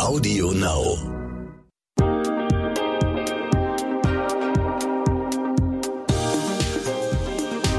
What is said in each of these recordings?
Audio Now.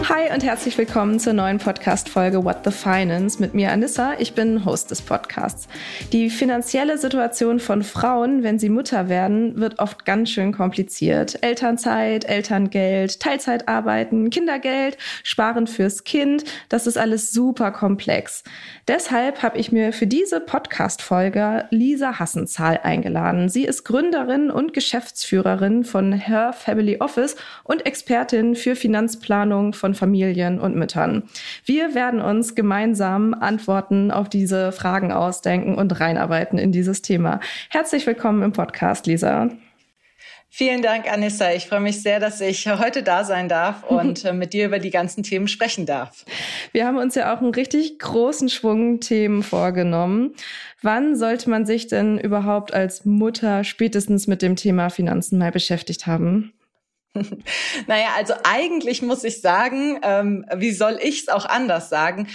Hi und herzlich willkommen zur neuen Podcast-Folge What the Finance mit mir, Anissa. Ich bin Host des Podcasts. Die finanzielle Situation von Frauen, wenn sie Mutter werden, wird oft ganz schön kompliziert. Elternzeit, Elterngeld, Teilzeitarbeiten, Kindergeld, Sparen fürs Kind, das ist alles super komplex. Deshalb habe ich mir für diese Podcast-Folge Lisa Hassenzahl eingeladen. Sie ist Gründerin und Geschäftsführerin von Her Family Office und Expertin für Finanzplanung von Familien und Müttern. Wir werden uns gemeinsam Antworten auf diese Fragen ausdenken und reinarbeiten in dieses Thema. Herzlich willkommen im Podcast, Lisa. Vielen Dank, Anissa. Ich freue mich sehr, dass ich heute da sein darf und mit dir über die ganzen Themen sprechen darf. Wir haben uns ja auch einen richtig großen Schwung Themen vorgenommen. Wann sollte man sich denn überhaupt als Mutter spätestens mit dem Thema Finanzen mal beschäftigt haben? Naja, also eigentlich muss ich sagen, wie soll ich es auch anders sagen,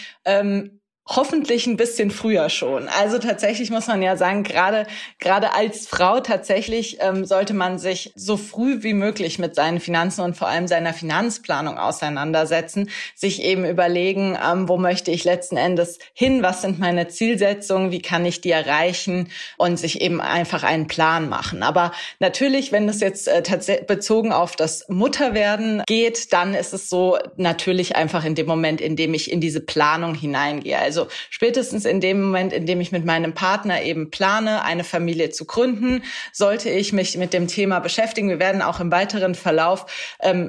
hoffentlich ein bisschen früher schon. Also tatsächlich muss man ja sagen, gerade als Frau tatsächlich sollte man sich so früh wie möglich mit seinen Finanzen und vor allem seiner Finanzplanung auseinandersetzen, sich eben überlegen, wo möchte ich letzten Endes hin, was sind meine Zielsetzungen, wie kann ich die erreichen und sich eben einfach einen Plan machen. Aber natürlich, wenn das jetzt bezogen auf das Mutterwerden geht, dann ist es so natürlich einfach in dem Moment, in dem ich in diese Planung hineingehe. Also spätestens in dem Moment, in dem ich mit meinem Partner eben plane, eine Familie zu gründen, sollte ich mich mit dem Thema beschäftigen. Wir werden auch im weiteren Verlauf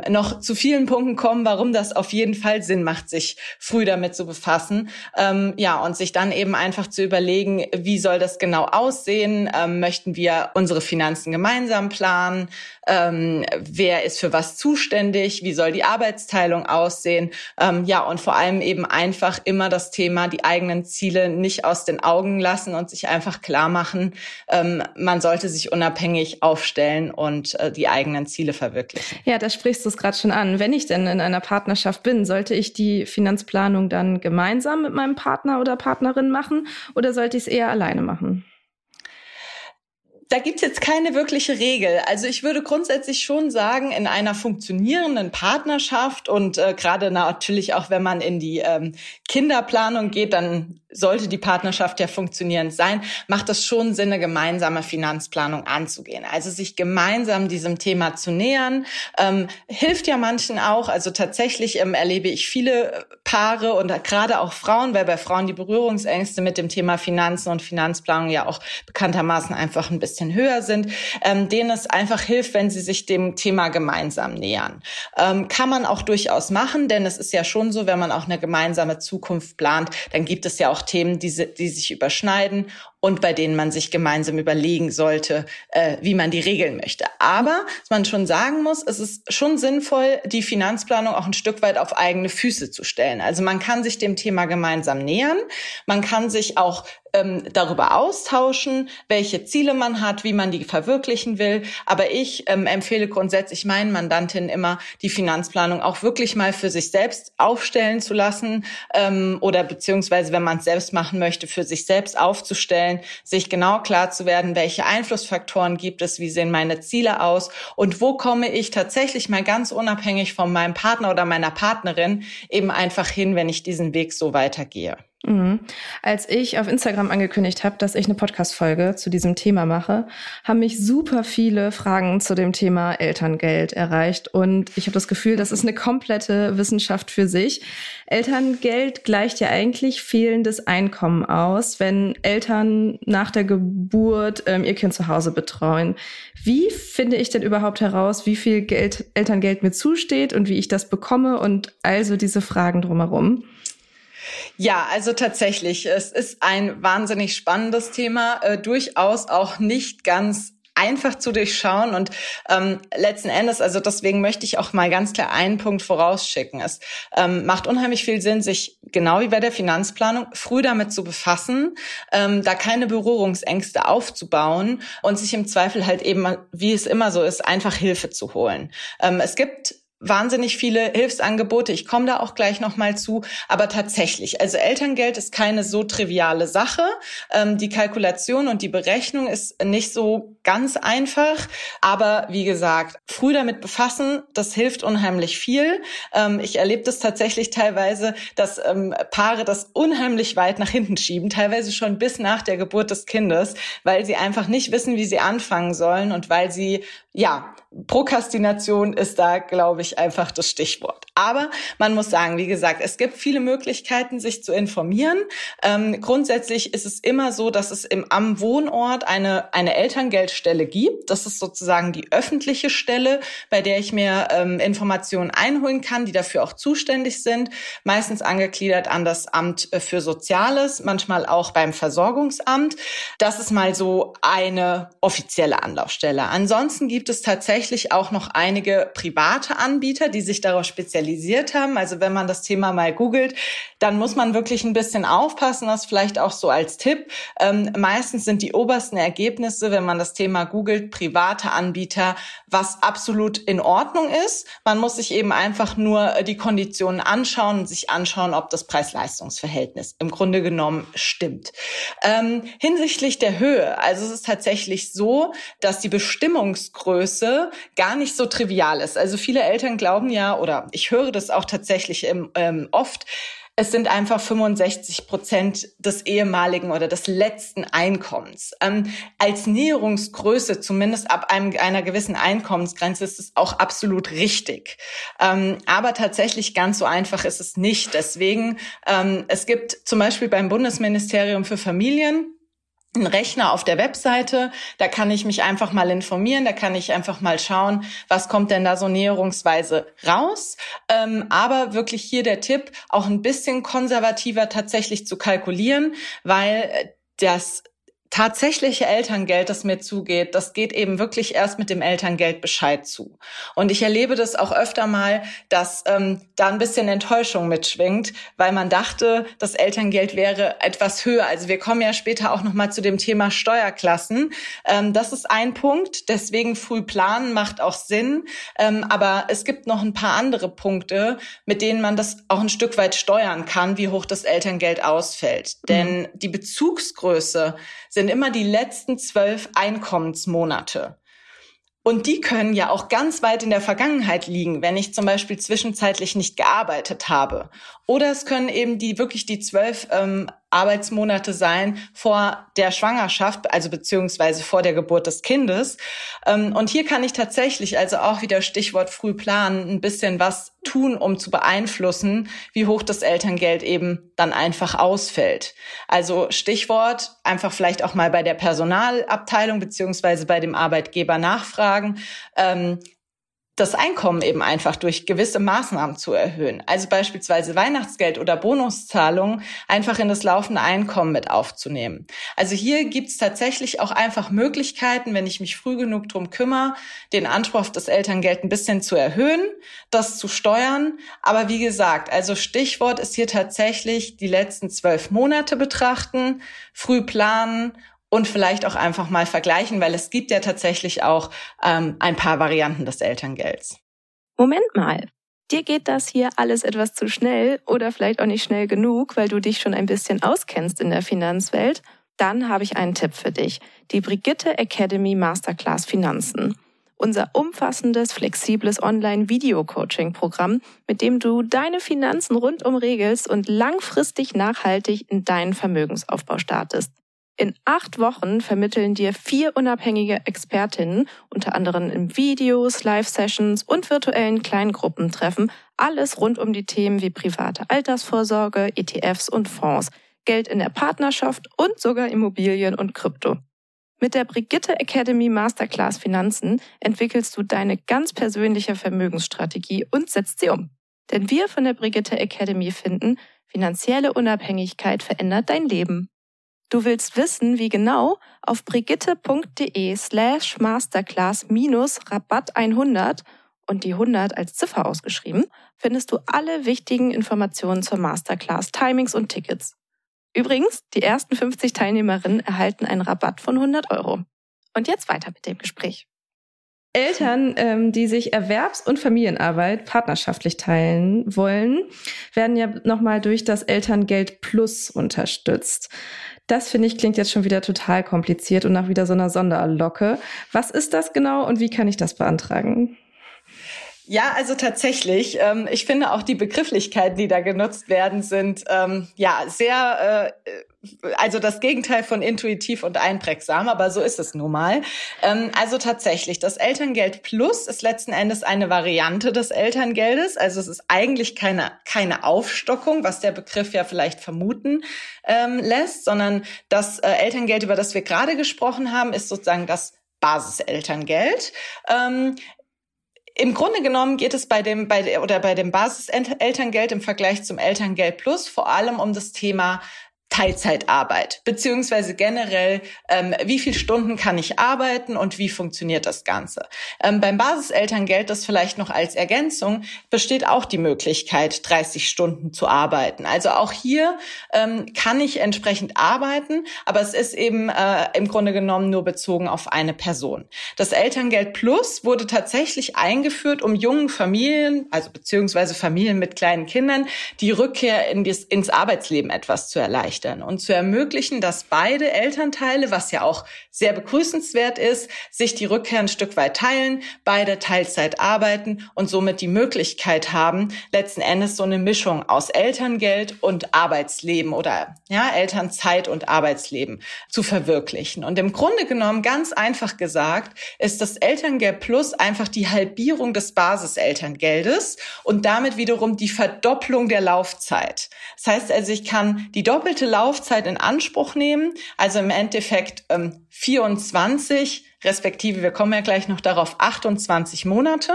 noch zu vielen Punkten kommen, warum das auf jeden Fall Sinn macht, sich früh damit zu befassen. Und sich dann eben einfach zu überlegen, wie soll das genau aussehen? Möchten wir unsere Finanzen gemeinsam planen? Wer ist für was zuständig? Wie soll die Arbeitsteilung aussehen? Und vor allem eben einfach immer das Thema, die eigenen Ziele nicht aus den Augen lassen und sich einfach klar machen, man sollte sich unabhängig aufstellen und die eigenen Ziele verwirklichen. Ja, da sprichst du es gerade schon an. Wenn ich denn in einer Partnerschaft bin, sollte ich die Finanzplanung dann gemeinsam mit meinem Partner oder Partnerin machen oder sollte ich es eher alleine machen? Da gibt's jetzt keine wirkliche Regel. Also ich würde grundsätzlich schon sagen, in einer funktionierenden Partnerschaft und gerade natürlich auch, wenn man in die Kinderplanung geht, dann sollte die Partnerschaft ja funktionierend sein, macht es schon Sinn, eine gemeinsame Finanzplanung anzugehen. Also sich gemeinsam diesem Thema zu nähern, hilft ja manchen auch. Also tatsächlich erlebe ich viele Paare und gerade auch Frauen, weil bei Frauen die Berührungsängste mit dem Thema Finanzen und Finanzplanung ja auch bekanntermaßen einfach ein bisschen höher sind, denen es einfach hilft, wenn sie sich dem Thema gemeinsam nähern. Kann man auch durchaus machen, denn es ist ja schon so, wenn man auch eine gemeinsame Zukunft plant, dann gibt es ja auch Themen, die sich überschneiden und bei denen man sich gemeinsam überlegen sollte, wie man die regeln möchte. Aber was man schon sagen muss, es ist schon sinnvoll, die Finanzplanung auch ein Stück weit auf eigene Füße zu stellen. Also man kann sich dem Thema gemeinsam nähern, man kann sich auch darüber austauschen, welche Ziele man hat, wie man die verwirklichen will. Aber ich empfehle grundsätzlich meinen Mandantinnen immer, die Finanzplanung auch wirklich mal für sich selbst aufstellen zu lassen oder beziehungsweise, wenn man es selbst machen möchte, für sich selbst aufzustellen, sich genau klar zu werden, welche Einflussfaktoren gibt es, wie sehen meine Ziele aus und wo komme ich tatsächlich mal ganz unabhängig von meinem Partner oder meiner Partnerin eben einfach hin, wenn ich diesen Weg so weitergehe. Mhm. Als ich auf Instagram angekündigt habe, dass ich eine Podcast-Folge zu diesem Thema mache, haben mich super viele Fragen zu dem Thema Elterngeld erreicht und ich habe das Gefühl, das ist eine komplette Wissenschaft für sich. Elterngeld gleicht ja eigentlich fehlendes Einkommen aus, wenn Eltern nach der Geburt ihr Kind zu Hause betreuen. Wie finde ich denn überhaupt heraus, wie viel Geld Elterngeld mir zusteht und wie ich das bekomme und also diese Fragen drumherum? Ja, also tatsächlich, es ist ein wahnsinnig spannendes Thema, durchaus auch nicht ganz einfach zu durchschauen und letzten Endes, also deswegen möchte ich auch mal ganz klar einen Punkt vorausschicken. Es macht unheimlich viel Sinn, sich genau wie bei der Finanzplanung früh damit zu befassen, da keine Berührungsängste aufzubauen und sich im Zweifel halt eben, wie es immer so ist, einfach Hilfe zu holen. Es gibt wahnsinnig viele Hilfsangebote. Ich komme da auch gleich nochmal zu. Aber tatsächlich, also Elterngeld ist keine so triviale Sache. Die Kalkulation und die Berechnung ist nicht so ganz einfach. Aber wie gesagt, früh damit befassen, das hilft unheimlich viel. Ich erlebe das tatsächlich teilweise, dass Paare das unheimlich weit nach hinten schieben, teilweise schon bis nach der Geburt des Kindes, weil sie einfach nicht wissen, wie sie anfangen sollen und weil sie, ja, Prokrastination ist da, glaube ich, einfach das Stichwort. Aber man muss sagen, wie gesagt, es gibt viele Möglichkeiten, sich zu informieren. Grundsätzlich ist es immer so, dass es am Wohnort eine Elterngeldstelle gibt. Das ist sozusagen die öffentliche Stelle, bei der ich mir Informationen einholen kann, die dafür auch zuständig sind. Meistens angegliedert an das Amt für Soziales, manchmal auch beim Versorgungsamt. Das ist mal so eine offizielle Anlaufstelle. Ansonsten gibt es tatsächlich auch noch einige private Anbieter, die sich darauf spezialisiert haben. Also wenn man das Thema mal googelt, dann muss man wirklich ein bisschen aufpassen, das vielleicht auch so als Tipp. Meistens sind die obersten Ergebnisse, wenn man das Thema googelt, private Anbieter, was absolut in Ordnung ist. Man muss sich eben einfach nur die Konditionen anschauen und sich anschauen, ob das Preis-Leistungs-Verhältnis im Grunde genommen stimmt. Hinsichtlich der Höhe, also es ist tatsächlich so, dass die Bestimmungsgröße gar nicht so trivial ist. Also viele Eltern glauben ja, oder ich höre das auch tatsächlich oft, es sind einfach 65% des ehemaligen oder des letzten Einkommens. Als Näherungsgröße, zumindest ab einer gewissen Einkommensgrenze, ist es auch absolut richtig. Aber tatsächlich ganz so einfach ist es nicht. Deswegen, es gibt zum Beispiel beim Bundesministerium für Familien einen Rechner auf der Webseite, da kann ich mich einfach mal informieren, da kann ich einfach mal schauen, was kommt denn da so näherungsweise raus. Aber wirklich hier der Tipp, auch ein bisschen konservativer tatsächlich zu kalkulieren, weil das tatsächliche Elterngeld, das mir zugeht, das geht eben wirklich erst mit dem Elterngeldbescheid zu. Und ich erlebe das auch öfter mal, dass da ein bisschen Enttäuschung mitschwingt, weil man dachte, das Elterngeld wäre etwas höher. Also wir kommen ja später auch nochmal zu dem Thema Steuerklassen. Das ist ein Punkt, deswegen früh planen macht auch Sinn. Aber es gibt noch ein paar andere Punkte, mit denen man das auch ein Stück weit steuern kann, wie hoch das Elterngeld ausfällt. Denn die Bezugsgröße sind immer die letzten 12 Einkommensmonate. Und die können ja auch ganz weit in der Vergangenheit liegen, wenn ich zum Beispiel zwischenzeitlich nicht gearbeitet habe. Oder es können eben die 12 Arbeitsmonate sein vor der Schwangerschaft, also beziehungsweise vor der Geburt des Kindes. Und hier kann ich tatsächlich, also auch wieder Stichwort früh planen, ein bisschen was tun, um zu beeinflussen, wie hoch das Elterngeld eben dann einfach ausfällt. Also Stichwort, einfach vielleicht auch mal bei der Personalabteilung beziehungsweise bei dem Arbeitgeber nachfragen, das Einkommen eben einfach durch gewisse Maßnahmen zu erhöhen. Also beispielsweise Weihnachtsgeld oder Bonuszahlungen einfach in das laufende Einkommen mit aufzunehmen. Also hier gibt's tatsächlich auch einfach Möglichkeiten, wenn ich mich früh genug drum kümmere, den Anspruch auf das Elterngeld ein bisschen zu erhöhen, das zu steuern. Aber wie gesagt, also Stichwort ist hier tatsächlich die letzten 12 Monate betrachten, früh planen und vielleicht auch einfach mal vergleichen, weil es gibt ja tatsächlich auch ein paar Varianten des Elterngelds. Moment mal, dir geht das hier alles etwas zu schnell oder vielleicht auch nicht schnell genug, weil du dich schon ein bisschen auskennst in der Finanzwelt. Dann habe ich einen Tipp für dich, die BRIGITTE Academy Masterclass Finanzen. Unser umfassendes, flexibles Online-Video-Coaching-Programm, mit dem du deine Finanzen rundum regelst und langfristig nachhaltig in deinen Vermögensaufbau startest. In 8 Wochen vermitteln dir 4 unabhängige Expertinnen, unter anderem in Videos, Live-Sessions und virtuellen Kleingruppentreffen, alles rund um die Themen wie private Altersvorsorge, ETFs und Fonds, Geld in der Partnerschaft und sogar Immobilien und Krypto. Mit der BRIGITTE Academy Masterclass Finanzen entwickelst du deine ganz persönliche Vermögensstrategie und setzt sie um. Denn wir von der BRIGITTE Academy finden, finanzielle Unabhängigkeit verändert dein Leben. Du willst wissen, wie genau? Auf brigitte.de/masterclass-rabatt100 und die 100 als Ziffer ausgeschrieben, findest du alle wichtigen Informationen zur Masterclass, Timings und Tickets. Übrigens, die ersten 50 Teilnehmerinnen erhalten einen Rabatt von 100 €. Und jetzt weiter mit dem Gespräch. Eltern, die sich Erwerbs- und Familienarbeit partnerschaftlich teilen wollen, werden ja nochmal durch das ElterngeldPlus unterstützt. Das, finde ich, klingt jetzt schon wieder total kompliziert und nach wieder so einer Sonderlocke. Was ist das genau und wie kann ich das beantragen? Ja, also tatsächlich. Ich finde auch die Begrifflichkeiten, die da genutzt werden, sind sehr... Also das Gegenteil von intuitiv und einprägsam, aber so ist es nun mal. Also tatsächlich, das Elterngeld Plus ist letzten Endes eine Variante des Elterngeldes. Also es ist eigentlich keine Aufstockung, was der Begriff ja vielleicht vermuten lässt, sondern das Elterngeld, über das wir gerade gesprochen haben, ist sozusagen das Basiselterngeld. Im Grunde genommen geht es bei dem Basiselterngeld im Vergleich zum Elterngeld Plus vor allem um das Thema Teilzeitarbeit, beziehungsweise generell, wie viele Stunden kann ich arbeiten und wie funktioniert das Ganze? Beim Basiselterngeld, das vielleicht noch als Ergänzung, besteht auch die Möglichkeit, 30 Stunden zu arbeiten. Also auch hier kann ich entsprechend arbeiten, aber es ist eben im Grunde genommen nur bezogen auf eine Person. Das Elterngeld Plus wurde tatsächlich eingeführt, um jungen Familien, also beziehungsweise Familien mit kleinen Kindern, die Rückkehr ins Arbeitsleben etwas zu erleichtern. Und zu ermöglichen, dass beide Elternteile, was ja auch sehr begrüßenswert ist, sich die Rückkehr ein Stück weit teilen, beide Teilzeit arbeiten und somit die Möglichkeit haben, letzten Endes so eine Mischung aus Elterngeld und Arbeitsleben oder Elternzeit und Arbeitsleben zu verwirklichen. Und im Grunde genommen, ganz einfach gesagt, ist das Elterngeld Plus einfach die Halbierung des Basiselterngeldes und damit wiederum die Verdopplung der Laufzeit. Das heißt also, ich kann die doppelte Laufzeit in Anspruch nehmen, also im Endeffekt 24, respektive, wir kommen ja gleich noch darauf, 28 Monate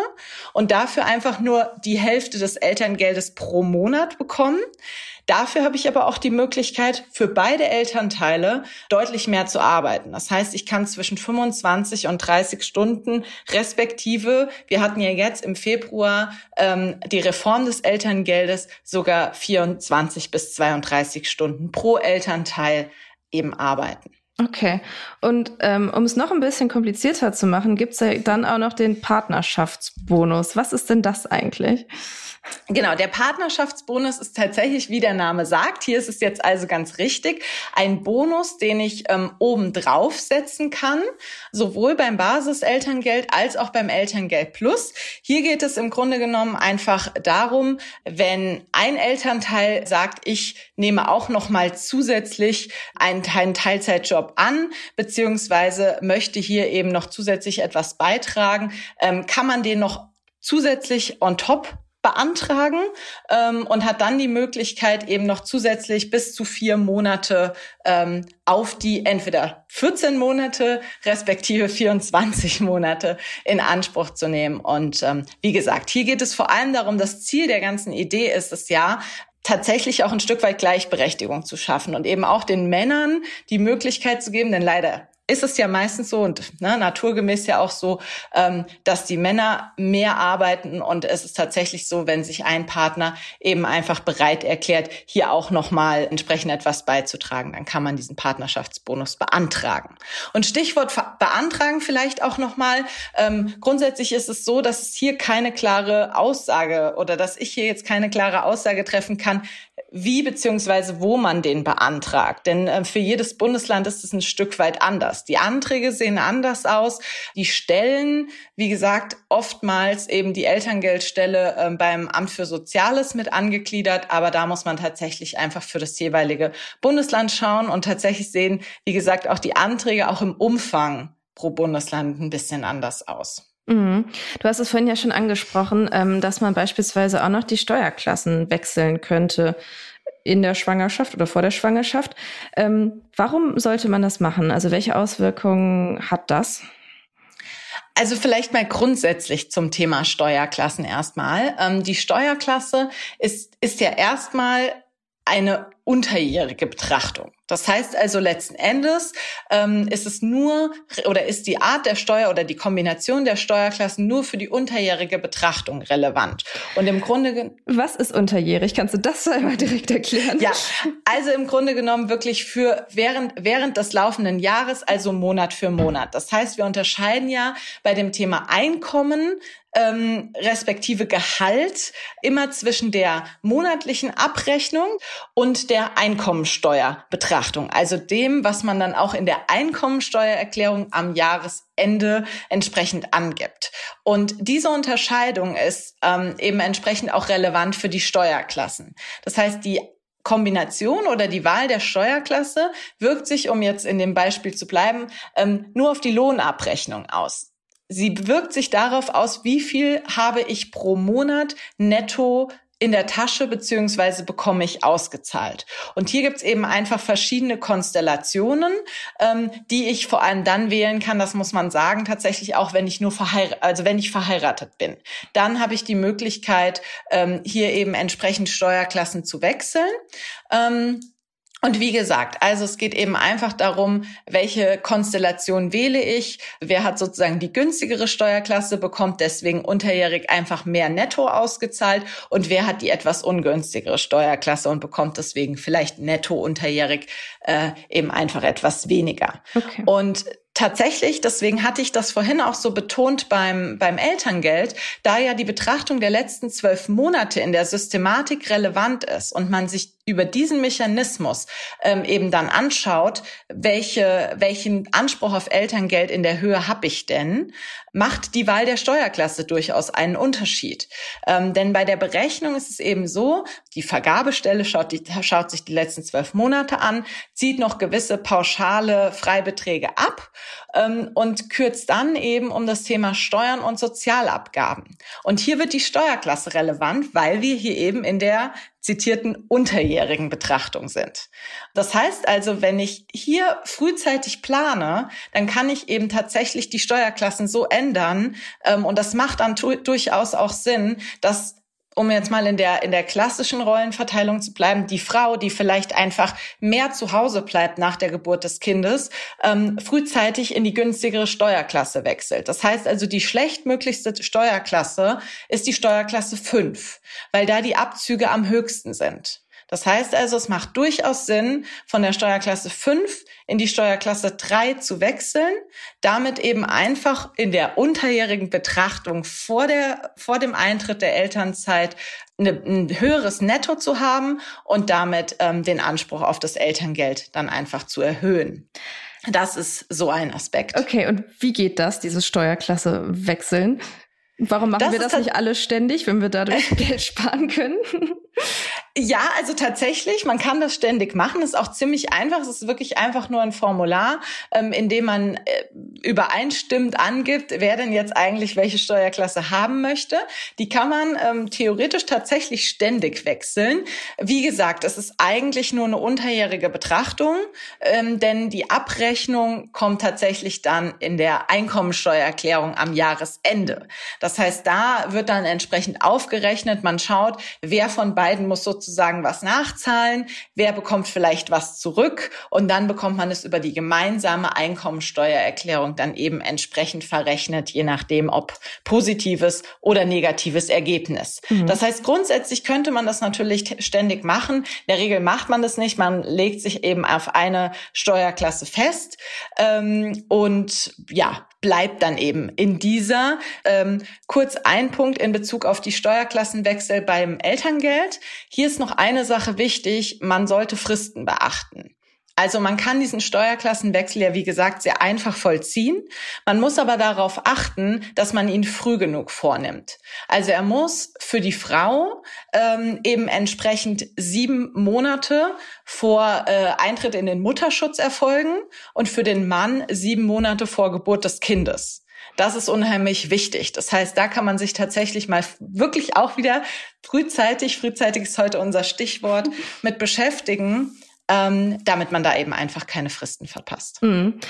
und dafür einfach nur die Hälfte des Elterngeldes pro Monat bekommen. Dafür habe ich aber auch die Möglichkeit, für beide Elternteile deutlich mehr zu arbeiten. Das heißt, ich kann zwischen 25 und 30 Stunden respektive, wir hatten ja jetzt im Februar die Reform des Elterngeldes, sogar 24 bis 32 Stunden pro Elternteil eben arbeiten. Okay. Und um es noch ein bisschen komplizierter zu machen, gibt es ja dann auch noch den Partnerschaftsbonus. Was ist denn das eigentlich? Genau, der Partnerschaftsbonus ist tatsächlich, wie der Name sagt, hier ist es jetzt also ganz richtig, ein Bonus, den ich obendrauf setzen kann, sowohl beim Basiselterngeld als auch beim Elterngeld Plus. Hier geht es im Grunde genommen einfach darum, wenn ein Elternteil sagt, ich nehme auch nochmal zusätzlich einen Teilzeitjob an, beziehungsweise möchte hier eben noch zusätzlich etwas beitragen, kann man den noch zusätzlich on top beantragen und hat dann die Möglichkeit, eben noch zusätzlich bis zu 4 Monate auf die entweder 14 Monate respektive 24 Monate in Anspruch zu nehmen. Und wie gesagt, hier geht es vor allem darum, das Ziel der ganzen Idee ist es ja, tatsächlich auch ein Stück weit Gleichberechtigung zu schaffen und eben auch den Männern die Möglichkeit zu geben, denn leider ist es ja meistens so und naturgemäß ja auch so, dass die Männer mehr arbeiten und es ist tatsächlich so, wenn sich ein Partner eben einfach bereit erklärt, hier auch nochmal entsprechend etwas beizutragen, dann kann man diesen Partnerschaftsbonus beantragen. Und Stichwort beantragen vielleicht auch nochmal, grundsätzlich ist es so, dass es hier keine klare Aussage oder dass ich hier jetzt keine klare Aussage treffen kann, wie beziehungsweise wo man den beantragt. Denn für jedes Bundesland ist es ein Stück weit anders. Die Anträge sehen anders aus. Die stellen, wie gesagt, oftmals eben die Elterngeldstelle beim Amt für Soziales mit angegliedert. Aber da muss man tatsächlich einfach für das jeweilige Bundesland schauen und tatsächlich sehen, wie gesagt, auch die Anträge auch im Umfang pro Bundesland ein bisschen anders aus. Mhm. Du hast es vorhin ja schon angesprochen, dass man beispielsweise auch noch die Steuerklassen wechseln könnte in der Schwangerschaft oder vor der Schwangerschaft. Warum sollte man das machen? Also welche Auswirkungen hat das? Also vielleicht mal grundsätzlich zum Thema Steuerklassen erstmal. Die Steuerklasse ist ja erstmal eine unterjährige Betrachtung. Das heißt also letzten Endes ist es nur oder ist die Art der Steuer oder die Kombination der Steuerklassen nur für die unterjährige Betrachtung relevant. Und im Grunde was ist unterjährig? Kannst du das einmal direkt erklären? Ja, also im Grunde genommen wirklich für während des laufenden Jahres, also Monat für Monat. Das heißt, wir unterscheiden ja bei dem Thema Einkommen respektive Gehalt immer zwischen der monatlichen Abrechnung und der Einkommensteuerbetrachtung, also dem, was man dann auch in der Einkommensteuererklärung am Jahresende entsprechend angibt. Und diese Unterscheidung ist eben entsprechend auch relevant für die Steuerklassen. Das heißt, die Kombination oder die Wahl der Steuerklasse wirkt sich, um jetzt in dem Beispiel zu bleiben, nur auf die Lohnabrechnung aus. Sie wirkt sich darauf aus, wie viel habe ich pro Monat netto in der Tasche beziehungsweise bekomme ich ausgezahlt. Und hier gibt's eben einfach verschiedene Konstellationen, die ich vor allem dann wählen kann. Das muss man sagen, tatsächlich auch, wenn ich verheiratet bin. Dann habe ich die Möglichkeit, hier eben entsprechend Steuerklassen zu wechseln. Und wie gesagt, also es geht eben einfach darum, welche Konstellation wähle ich, wer hat sozusagen die günstigere Steuerklasse, bekommt deswegen unterjährig einfach mehr netto ausgezahlt und wer hat die etwas ungünstigere Steuerklasse und bekommt deswegen vielleicht netto unterjährig eben einfach etwas weniger. Okay. Und tatsächlich, deswegen hatte ich das vorhin auch so betont beim Elterngeld, da ja die Betrachtung der letzten 12 Monate in der Systematik relevant ist und man sich über diesen Mechanismus eben dann anschaut, welchen Anspruch auf Elterngeld in der Höhe habe ich denn, macht die Wahl der Steuerklasse durchaus einen Unterschied. Denn bei der Berechnung ist es eben so, die Vergabestelle schaut sich die letzten 12 Monate an, zieht noch gewisse pauschale Freibeträge ab und kürzt dann eben um das Thema Steuern und Sozialabgaben. Und hier wird die Steuerklasse relevant, weil wir hier eben in der zitierten unterjährigen Betrachtung sind. Das heißt also, wenn ich hier frühzeitig plane, dann kann ich eben tatsächlich die Steuerklassen so ändern, und das macht dann durchaus auch Sinn, dass, um jetzt mal in der klassischen Rollenverteilung zu bleiben, die Frau, die vielleicht einfach mehr zu Hause bleibt nach der Geburt des Kindes, frühzeitig in die günstigere Steuerklasse wechselt. Das heißt also, die schlechtmöglichste Steuerklasse ist die Steuerklasse 5, weil da die Abzüge am höchsten sind. Das heißt also, es macht durchaus Sinn, von der Steuerklasse 5 in die Steuerklasse 3 zu wechseln, damit eben einfach in der unterjährigen Betrachtung vor dem Eintritt der Elternzeit ein höheres Netto zu haben und damit den Anspruch auf das Elterngeld dann einfach zu erhöhen. Das ist so ein Aspekt. Okay, und wie geht das, diese Steuerklasse wechseln? Warum machen wir das nicht alle ständig, wenn wir dadurch Geld sparen können? Ja, also tatsächlich, man kann das ständig machen. Das ist auch ziemlich einfach. Es ist wirklich einfach nur ein Formular, in dem man übereinstimmend angibt, wer denn jetzt eigentlich welche Steuerklasse haben möchte. Die kann man theoretisch tatsächlich ständig wechseln. Wie gesagt, es ist eigentlich nur eine unterjährige Betrachtung, denn die Abrechnung kommt tatsächlich dann in der Einkommensteuererklärung am Jahresende. Das heißt, da wird dann entsprechend aufgerechnet. Man schaut, wer von beiden muss sozusagen was nachzahlen, wer bekommt vielleicht was zurück und dann bekommt man es über die gemeinsame Einkommensteuererklärung dann eben entsprechend verrechnet, je nachdem, ob positives oder negatives Ergebnis. Mhm. Das heißt, grundsätzlich könnte man das natürlich ständig machen. In der Regel macht man das nicht. Man legt sich eben auf eine Steuerklasse fest und ja, bleibt dann eben in dieser. Kurz ein Punkt in Bezug auf die Steuerklassenwechsel beim Elterngeld. Hier ist noch eine Sache wichtig, man sollte Fristen beachten. Also man kann diesen Steuerklassenwechsel ja, wie gesagt, sehr einfach vollziehen. Man muss aber darauf achten, dass man ihn früh genug vornimmt. Also er muss für die Frau eben entsprechend 7 Monate vor Eintritt in den Mutterschutz erfolgen und für den Mann 7 Monate vor Geburt des Kindes. Das ist unheimlich wichtig. Das heißt, da kann man sich tatsächlich mal wirklich auch wieder frühzeitig ist heute unser Stichwort, mit beschäftigen, damit man da eben einfach keine Fristen verpasst. Mhm.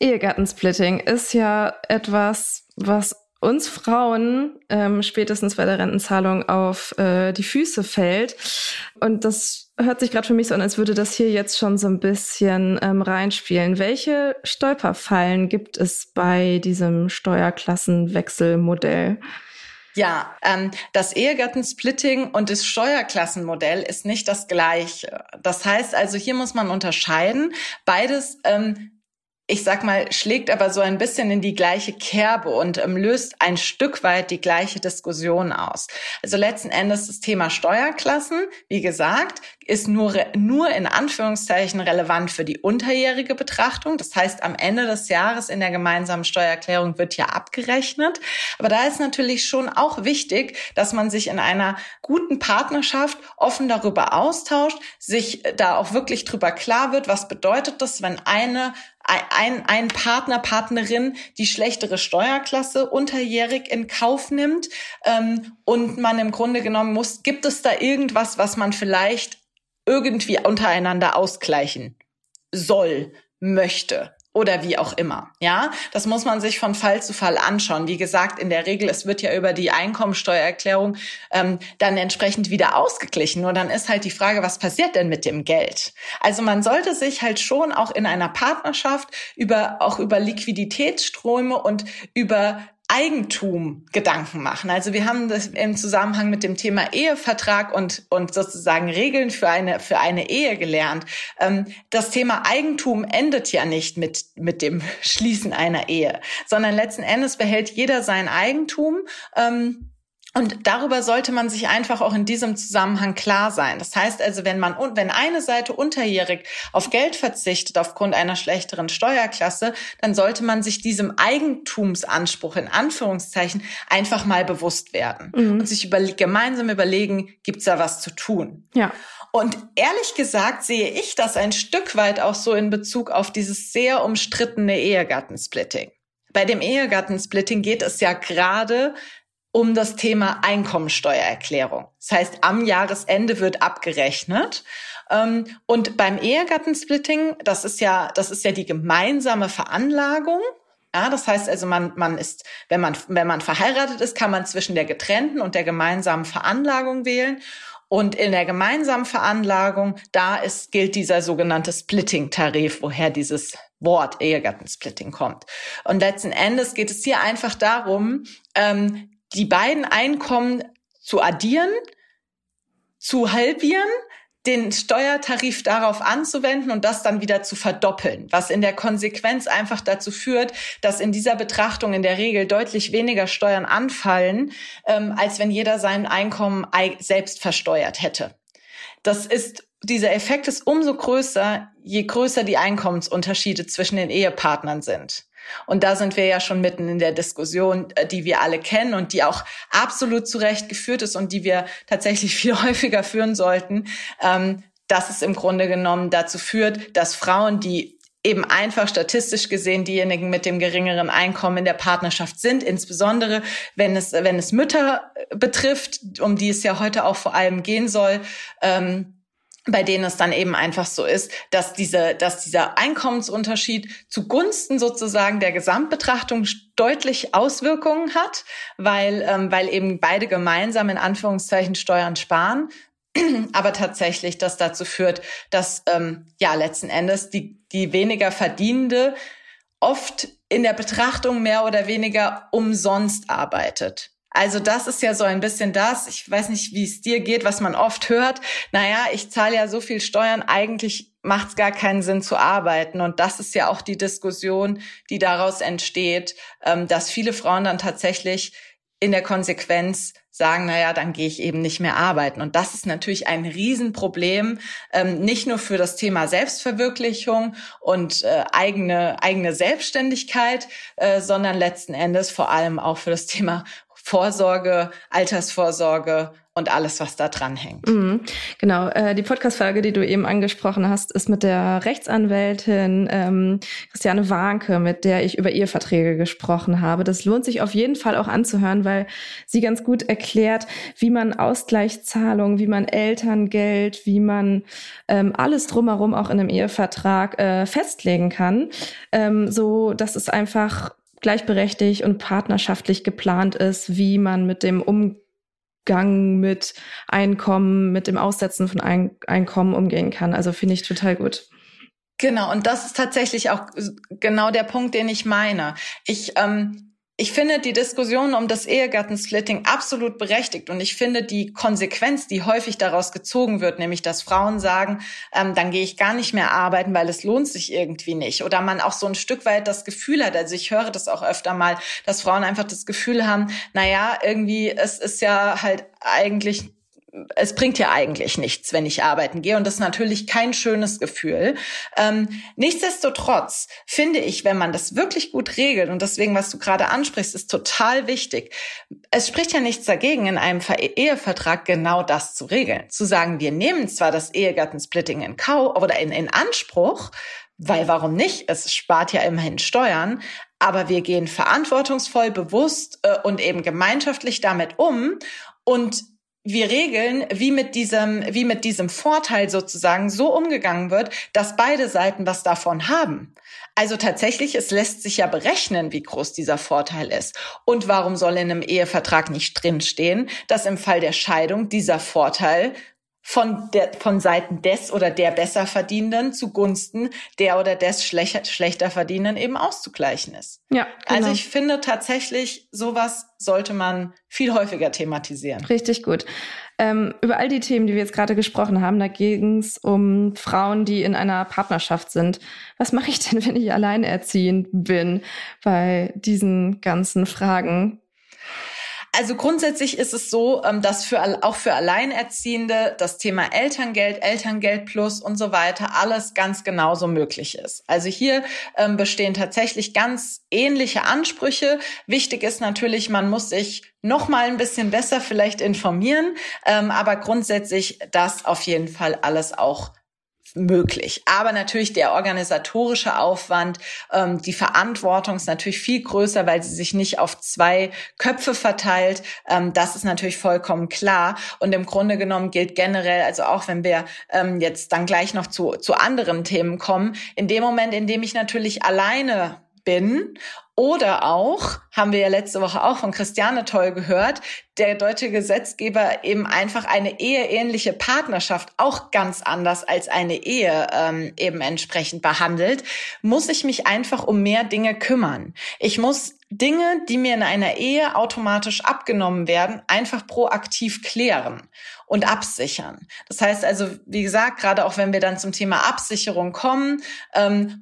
Ehegattensplitting ist ja etwas, was uns Frauen spätestens bei der Rentenzahlung auf die Füße fällt. Und das hört sich gerade für mich so an, als würde das hier jetzt schon so ein bisschen reinspielen. Welche Stolperfallen gibt es bei diesem Steuerklassenwechselmodell? Ja, das Ehegattensplitting und das Steuerklassenmodell ist nicht das gleiche. Das heißt also, hier muss man unterscheiden. Beides, ich sag mal, schlägt aber so ein bisschen in die gleiche Kerbe und löst ein Stück weit die gleiche Diskussion aus. Also letzten Endes das Thema Steuerklassen, wie gesagt, ist nur in Anführungszeichen relevant für die unterjährige Betrachtung. Das heißt, am Ende des Jahres in der gemeinsamen Steuererklärung wird ja abgerechnet. Aber da ist natürlich schon auch wichtig, dass man sich in einer guten Partnerschaft offen darüber austauscht, sich da auch wirklich drüber klar wird, was bedeutet das, wenn ein Partner, Partnerin die schlechtere Steuerklasse unterjährig in Kauf nimmt, und man im Grunde genommen muss, gibt es da irgendwas, was man vielleicht irgendwie untereinander ausgleichen soll, möchte oder wie auch immer. Ja, das muss man sich von Fall zu Fall anschauen. Wie gesagt, in der Regel, es wird ja über die Einkommensteuererklärung dann entsprechend wieder ausgeglichen. Nur dann ist halt die Frage, was passiert denn mit dem Geld? Also man sollte sich halt schon auch in einer Partnerschaft über Liquiditätsströme und über Eigentum Gedanken machen. Also wir haben das im Zusammenhang mit dem Thema Ehevertrag und sozusagen Regeln für eine Ehe gelernt. Das Thema Eigentum endet ja nicht mit dem Schließen einer Ehe, sondern letzten Endes behält jeder sein Eigentum. Und darüber sollte man sich einfach auch in diesem Zusammenhang klar sein. Das heißt also, wenn eine Seite unterjährig auf Geld verzichtet aufgrund einer schlechteren Steuerklasse, dann sollte man sich diesem Eigentumsanspruch in Anführungszeichen einfach mal bewusst werden und sich gemeinsam überlegen, gibt's da was zu tun? Ja. Und ehrlich gesagt sehe ich das ein Stück weit auch so in Bezug auf dieses sehr umstrittene Ehegattensplitting. Bei dem Ehegattensplitting geht es ja gerade um das Thema Einkommensteuererklärung. Das heißt, am Jahresende wird abgerechnet. Und beim Ehegattensplitting, das ist ja die gemeinsame Veranlagung. Ja, das heißt also, man ist, wenn man verheiratet ist, kann man zwischen der getrennten und der gemeinsamen Veranlagung wählen. Und in der gemeinsamen Veranlagung, gilt dieser sogenannte Splitting-Tarif, woher dieses Wort Ehegattensplitting kommt. Und letzten Endes geht es hier einfach darum, die beiden Einkommen zu addieren, zu halbieren, den Steuertarif darauf anzuwenden und das dann wieder zu verdoppeln, was in der Konsequenz einfach dazu führt, dass in dieser Betrachtung in der Regel deutlich weniger Steuern anfallen, als wenn jeder sein Einkommen selbst versteuert hätte. Dieser Effekt ist umso größer, je größer die Einkommensunterschiede zwischen den Ehepartnern sind. Und da sind wir ja schon mitten in der Diskussion, die wir alle kennen und die auch absolut zu Recht geführt ist und die wir tatsächlich viel häufiger führen sollten, dass es im Grunde genommen dazu führt, dass Frauen, die eben einfach statistisch gesehen diejenigen mit dem geringeren Einkommen in der Partnerschaft sind, insbesondere wenn es Mütter betrifft, um die es ja heute auch vor allem gehen soll, bei denen es dann eben einfach so ist, dass dieser Einkommensunterschied zugunsten sozusagen der Gesamtbetrachtung deutlich Auswirkungen hat, weil eben beide gemeinsam in Anführungszeichen Steuern sparen, aber tatsächlich das dazu führt, dass letzten Endes die weniger Verdienende oft in der Betrachtung mehr oder weniger umsonst arbeitet. Also das ist ja so ein bisschen das, ich weiß nicht, wie es dir geht, was man oft hört, ich zahle ja so viel Steuern, eigentlich macht es gar keinen Sinn zu arbeiten. Und das ist ja auch die Diskussion, die daraus entsteht, dass viele Frauen dann tatsächlich in der Konsequenz sagen, dann gehe ich eben nicht mehr arbeiten. Und das ist natürlich ein Riesenproblem, nicht nur für das Thema Selbstverwirklichung und eigene Selbstständigkeit, sondern letzten Endes vor allem auch für das Thema Vorsorge, Altersvorsorge und alles, was da dran hängt. Mhm, genau. Die Podcast-Folge, die du eben angesprochen hast, ist mit der Rechtsanwältin Christiane Warnke, mit der ich über Eheverträge gesprochen habe. Das lohnt sich auf jeden Fall auch anzuhören, weil sie ganz gut erklärt, wie man Ausgleichszahlungen, wie man Elterngeld, wie man alles drumherum auch in einem Ehevertrag festlegen kann, so dass es einfach gleichberechtigt und partnerschaftlich geplant ist, wie man mit dem Umgang mit Einkommen, mit dem Aussetzen von Einkommen umgehen kann. Also finde ich total gut. Genau, und das ist tatsächlich auch genau der Punkt, den ich meine. Ich finde die Diskussion um das Ehegattensplitting absolut berechtigt und ich finde die Konsequenz, die häufig daraus gezogen wird, nämlich dass Frauen sagen, dann gehe ich gar nicht mehr arbeiten, weil es lohnt sich irgendwie nicht. Oder man auch so ein Stück weit das Gefühl hat, also ich höre das auch öfter mal, dass Frauen einfach das Gefühl haben, naja, irgendwie, es ist ja halt eigentlich... Es bringt ja eigentlich nichts, wenn ich arbeiten gehe. Und das ist natürlich kein schönes Gefühl. Nichtsdestotrotz finde ich, wenn man das wirklich gut regelt, und deswegen, was du gerade ansprichst, ist total wichtig. Es spricht ja nichts dagegen, in einem Ehevertrag genau das zu regeln. Zu sagen, wir nehmen zwar das Ehegattensplitting in Anspruch, weil warum nicht? Es spart ja immerhin Steuern. Aber wir gehen verantwortungsvoll, bewusst und eben gemeinschaftlich damit um und wir regeln, wie mit diesem Vorteil sozusagen so umgegangen wird, dass beide Seiten was davon haben. Also tatsächlich, es lässt sich ja berechnen, wie groß dieser Vorteil ist. Und warum soll in einem Ehevertrag nicht drinstehen, dass im Fall der Scheidung dieser Vorteil von Seiten des oder der Besserverdienenden zugunsten der oder des Schlechterverdienenden eben auszugleichen ist. Ja, genau. Also ich finde tatsächlich, sowas sollte man viel häufiger thematisieren. Richtig gut. Über all die Themen, die wir jetzt gerade gesprochen haben, da ging es um Frauen, die in einer Partnerschaft sind. Was mache ich denn, wenn ich alleinerziehend bin bei diesen ganzen Fragen? Also grundsätzlich ist es so, dass auch für Alleinerziehende das Thema Elterngeld, ElterngeldPlus und so weiter alles ganz genauso möglich ist. Also hier bestehen tatsächlich ganz ähnliche Ansprüche. Wichtig ist natürlich, man muss sich noch mal ein bisschen besser vielleicht informieren, aber grundsätzlich das auf jeden Fall alles auch möglich. Aber natürlich der organisatorische Aufwand, die Verantwortung ist natürlich viel größer, weil sie sich nicht auf zwei Köpfe verteilt. Das ist natürlich vollkommen klar. Und im Grunde genommen gilt generell, also auch wenn wir jetzt dann gleich noch zu anderen Themen kommen, in dem Moment, in dem ich natürlich alleine bin oder auch, haben wir ja letzte Woche auch von Christiane toll gehört, der deutsche Gesetzgeber eben einfach eine eheähnliche Partnerschaft auch ganz anders als eine Ehe eben entsprechend behandelt, muss ich mich einfach um mehr Dinge kümmern. Ich muss Dinge, die mir in einer Ehe automatisch abgenommen werden, einfach proaktiv klären und absichern. Das heißt also, wie gesagt, gerade auch wenn wir dann zum Thema Absicherung kommen,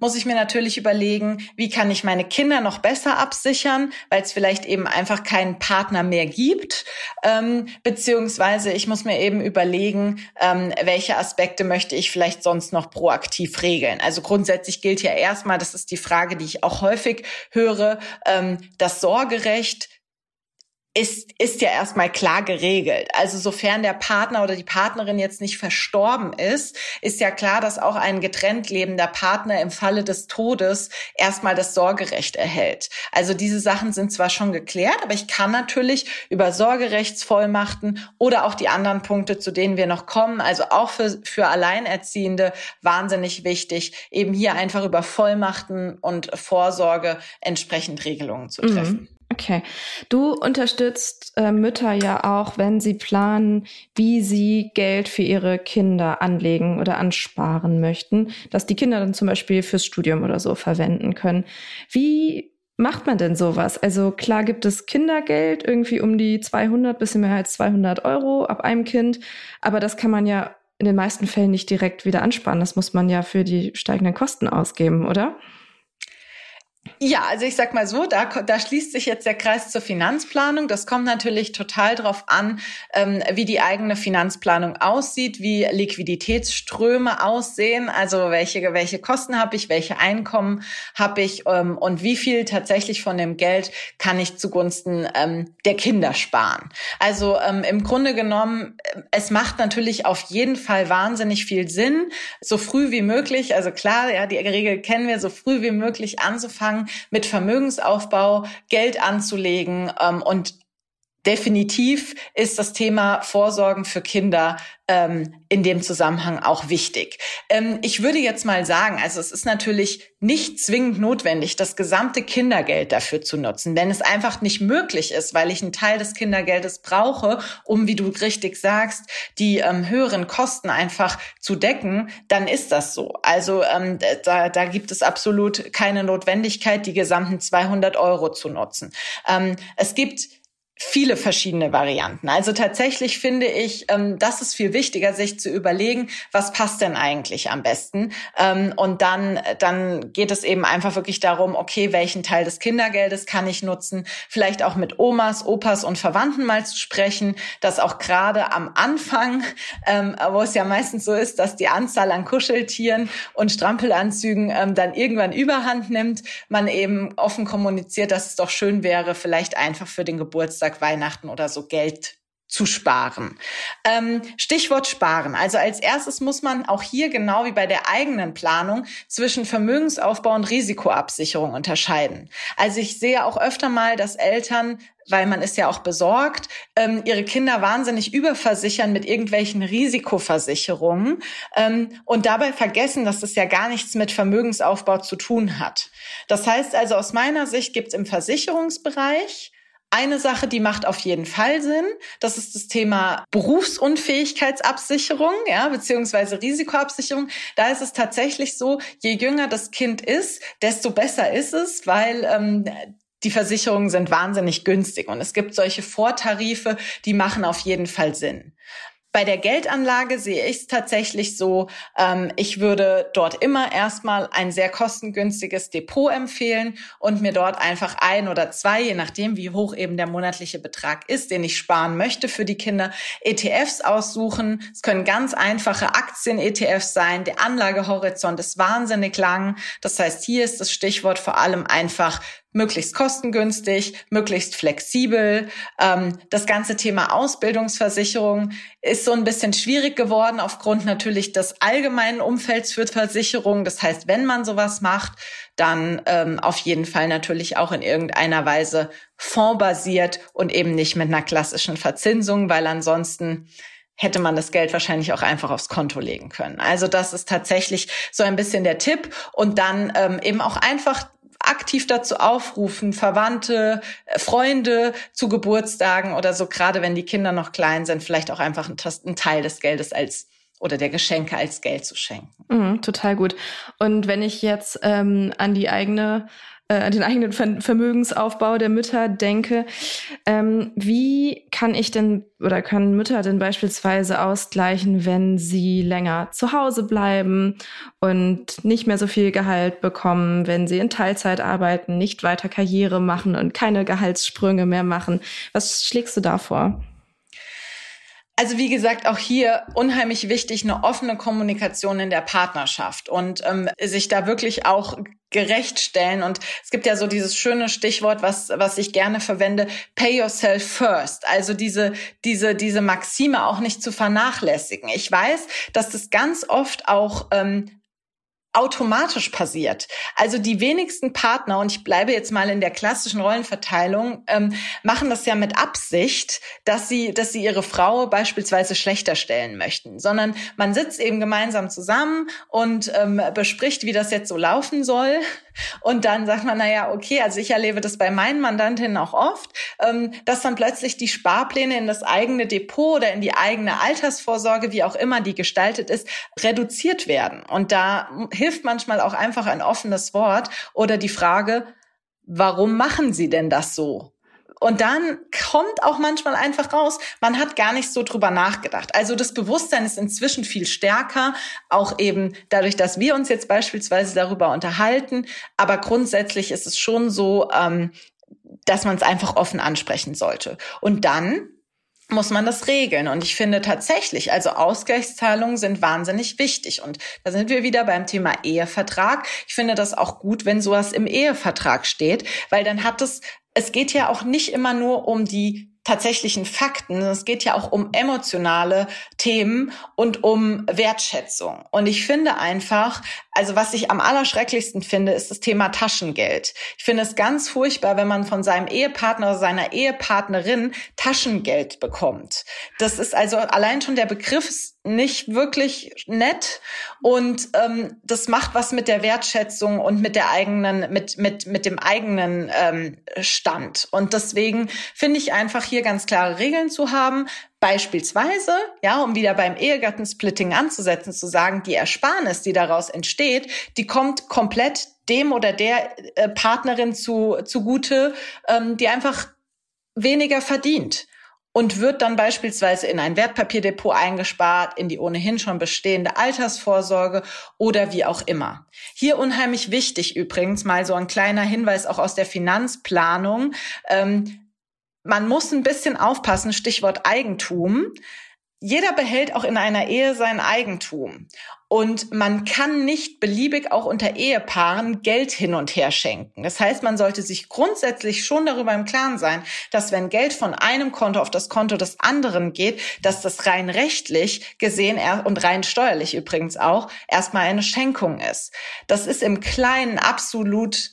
muss ich mir natürlich überlegen, wie kann ich meine Kinder noch besser absichern, weil es vielleicht eben einfach keinen Partner mehr gibt, beziehungsweise ich muss mir eben überlegen, welche Aspekte möchte ich vielleicht sonst noch proaktiv regeln. Also grundsätzlich gilt ja erstmal, das ist die Frage, die ich auch häufig höre, das Sorgerecht ist ja erstmal klar geregelt. Also sofern der Partner oder die Partnerin jetzt nicht verstorben ist, ist ja klar, dass auch ein getrennt lebender Partner im Falle des Todes erstmal das Sorgerecht erhält. Also diese Sachen sind zwar schon geklärt, aber ich kann natürlich über Sorgerechtsvollmachten oder auch die anderen Punkte, zu denen wir noch kommen, also auch für Alleinerziehende wahnsinnig wichtig, eben hier einfach über Vollmachten und Vorsorge entsprechend Regelungen zu treffen. Mhm. Okay. Du unterstützt Mütter ja auch, wenn sie planen, wie sie Geld für ihre Kinder anlegen oder ansparen möchten, dass die Kinder dann zum Beispiel fürs Studium oder so verwenden können. Wie macht man denn sowas? Also klar gibt es Kindergeld, irgendwie um die 200, bisschen mehr als 200 Euro ab einem Kind, aber das kann man ja in den meisten Fällen nicht direkt wieder ansparen. Das muss man ja für die steigenden Kosten ausgeben, oder? Ja, also ich sag mal so, da schließt sich jetzt der Kreis zur Finanzplanung. Das kommt natürlich total drauf an, wie die eigene Finanzplanung aussieht, wie Liquiditätsströme aussehen, also welche Kosten habe ich, welche Einkommen habe ich und wie viel tatsächlich von dem Geld kann ich zugunsten der Kinder sparen. Also im Grunde genommen, es macht natürlich auf jeden Fall wahnsinnig viel Sinn, so früh wie möglich, also klar, ja, die Regel kennen wir, so früh wie möglich anzufangen, mit Vermögensaufbau Geld anzulegen und definitiv ist das Thema Vorsorgen für Kinder in dem Zusammenhang auch wichtig. Ich würde jetzt mal sagen, also es ist natürlich nicht zwingend notwendig, das gesamte Kindergeld dafür zu nutzen, wenn es einfach nicht möglich ist, weil ich einen Teil des Kindergeldes brauche, um, wie du richtig sagst, die höheren Kosten einfach zu decken, dann ist das so. Also da gibt es absolut keine Notwendigkeit, die gesamten 200 € zu nutzen. Es gibt viele verschiedene Varianten. Also tatsächlich finde ich, das ist viel wichtiger, sich zu überlegen, was passt denn eigentlich am besten? Und dann geht es eben einfach wirklich darum, okay, welchen Teil des Kindergeldes kann ich nutzen? Vielleicht auch mit Omas, Opas und Verwandten mal zu sprechen, dass auch gerade am Anfang, wo es ja meistens so ist, dass die Anzahl an Kuscheltieren und Strampelanzügen dann irgendwann Überhand nimmt, man eben offen kommuniziert, dass es doch schön wäre, vielleicht einfach für den Geburtstag, Weihnachten oder so Geld zu sparen. Stichwort sparen. Also als erstes muss man auch hier genau wie bei der eigenen Planung zwischen Vermögensaufbau und Risikoabsicherung unterscheiden. Also ich sehe auch öfter mal, dass Eltern, weil man ist ja auch besorgt, ihre Kinder wahnsinnig überversichern mit irgendwelchen Risikoversicherungen und dabei vergessen, dass das ja gar nichts mit Vermögensaufbau zu tun hat. Das heißt also, aus meiner Sicht gibt es im Versicherungsbereich eine Sache, die macht auf jeden Fall Sinn, das ist das Thema Berufsunfähigkeitsabsicherung, ja, beziehungsweise Risikoabsicherung. Da ist es tatsächlich so, je jünger das Kind ist, desto besser ist es, weil die Versicherungen sind wahnsinnig günstig und es gibt solche Vortarife, die machen auf jeden Fall Sinn. Bei der Geldanlage sehe ich es tatsächlich so, ich würde dort immer erstmal ein sehr kostengünstiges Depot empfehlen und mir dort einfach 1 oder 2, je nachdem wie hoch eben der monatliche Betrag ist, den ich sparen möchte für die Kinder, ETFs aussuchen. Es können ganz einfache Aktien-ETFs sein. Der Anlagehorizont ist wahnsinnig lang. Das heißt, hier ist das Stichwort vor allem einfach möglichst kostengünstig, möglichst flexibel. Das ganze Thema Ausbildungsversicherung ist so ein bisschen schwierig geworden aufgrund natürlich des allgemeinen Umfelds für Versicherungen. Das heißt, wenn man sowas macht, dann auf jeden Fall natürlich auch in irgendeiner Weise fondsbasiert und eben nicht mit einer klassischen Verzinsung, weil ansonsten hätte man das Geld wahrscheinlich auch einfach aufs Konto legen können. Also das ist tatsächlich so ein bisschen der Tipp. Und dann eben auch einfach aktiv dazu aufrufen, Verwandte, Freunde zu Geburtstagen oder so, gerade wenn die Kinder noch klein sind, vielleicht auch einfach einen Teil des Geldes als oder der Geschenke als Geld zu schenken. Mhm, total gut. Und wenn ich jetzt an den eigenen Vermögensaufbau der Mütter denke, wie kann ich denn oder können Mütter denn beispielsweise ausgleichen, wenn sie länger zu Hause bleiben und nicht mehr so viel Gehalt bekommen, wenn sie in Teilzeit arbeiten, nicht weiter Karriere machen und keine Gehaltssprünge mehr machen? Was schlägst du da vor? Also wie gesagt, auch hier unheimlich wichtig, eine offene Kommunikation in der Partnerschaft und sich da wirklich auch gerecht stellen. Und es gibt ja so dieses schöne Stichwort, was ich gerne verwende, pay yourself first. Also diese Maxime auch nicht zu vernachlässigen. Ich weiß, dass das ganz oft auch automatisch passiert. Also die wenigsten Partner, und ich bleibe jetzt mal in der klassischen Rollenverteilung, machen das ja mit Absicht, dass sie ihre Frau beispielsweise schlechter stellen möchten, sondern man sitzt eben gemeinsam zusammen und bespricht, wie das jetzt so laufen soll. Und dann sagt man, naja, okay, also ich erlebe das bei meinen Mandantinnen auch oft, dass dann plötzlich die Sparpläne in das eigene Depot oder in die eigene Altersvorsorge, wie auch immer die gestaltet ist, reduziert werden. Und da hilft manchmal auch einfach ein offenes Wort oder die Frage, warum machen Sie denn das so? Und dann kommt auch manchmal einfach raus, man hat gar nicht so drüber nachgedacht. Also das Bewusstsein ist inzwischen viel stärker, auch eben dadurch, dass wir uns jetzt beispielsweise darüber unterhalten. Aber grundsätzlich ist es schon so, dass man es einfach offen ansprechen sollte. Und dann muss man das regeln. Und ich finde tatsächlich, also Ausgleichszahlungen sind wahnsinnig wichtig. Und da sind wir wieder beim Thema Ehevertrag. Ich finde das auch gut, wenn sowas im Ehevertrag steht, weil dann es geht ja auch nicht immer nur um die tatsächlichen Fakten. Es geht ja auch um emotionale Themen und um Wertschätzung. Und ich finde einfach, also was ich am allerschrecklichsten finde, ist das Thema Taschengeld. Ich finde es ganz furchtbar, wenn man von seinem Ehepartner oder seiner Ehepartnerin Taschengeld bekommt. Das ist also allein schon der Begriff nicht wirklich nett und das macht was mit der Wertschätzung und mit der eigenen, mit dem eigenen Stand. Und deswegen finde ich einfach hier ganz klare Regeln zu haben. Beispielsweise, ja, um wieder beim Ehegattensplitting anzusetzen, zu sagen, die Ersparnis, die daraus entsteht, die kommt komplett dem oder der Partnerin zugute, die einfach weniger verdient. Und wird dann beispielsweise in ein Wertpapierdepot eingespart, in die ohnehin schon bestehende Altersvorsorge oder wie auch immer. Hier unheimlich wichtig übrigens, mal so ein kleiner Hinweis auch aus der Finanzplanung. Man muss ein bisschen aufpassen, Stichwort Eigentum. Jeder behält auch in einer Ehe sein Eigentum. Und man kann nicht beliebig auch unter Ehepaaren Geld hin und her schenken. Das heißt, man sollte sich grundsätzlich schon darüber im Klaren sein, dass wenn Geld von einem Konto auf das Konto des anderen geht, dass das rein rechtlich gesehen und rein steuerlich übrigens auch erstmal eine Schenkung ist. Das ist im Kleinen absolut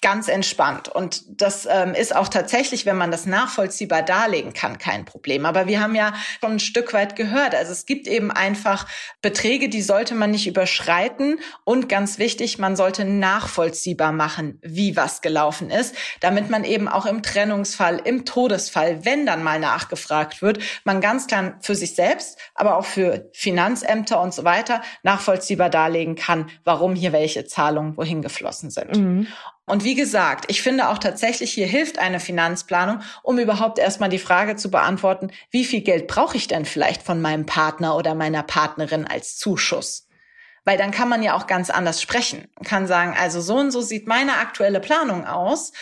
ganz entspannt. Und das ist auch tatsächlich, wenn man das nachvollziehbar darlegen kann, kein Problem. Aber wir haben ja schon ein Stück weit gehört. Also es gibt eben einfach Beträge, die sollte man nicht überschreiten. Und ganz wichtig, man sollte nachvollziehbar machen, wie was gelaufen ist, damit man eben auch im Trennungsfall, im Todesfall, wenn dann mal nachgefragt wird, man ganz klar für sich selbst, aber auch für Finanzämter und so weiter nachvollziehbar darlegen kann, warum hier welche Zahlungen wohin geflossen sind. Mhm. Und wie gesagt, ich finde auch tatsächlich, hier hilft eine Finanzplanung, um überhaupt erstmal die Frage zu beantworten, wie viel Geld brauche ich denn vielleicht von meinem Partner oder meiner Partnerin als Zuschuss? Weil dann kann man ja auch ganz anders sprechen. Man kann sagen, also so und so sieht meine aktuelle Planung aus,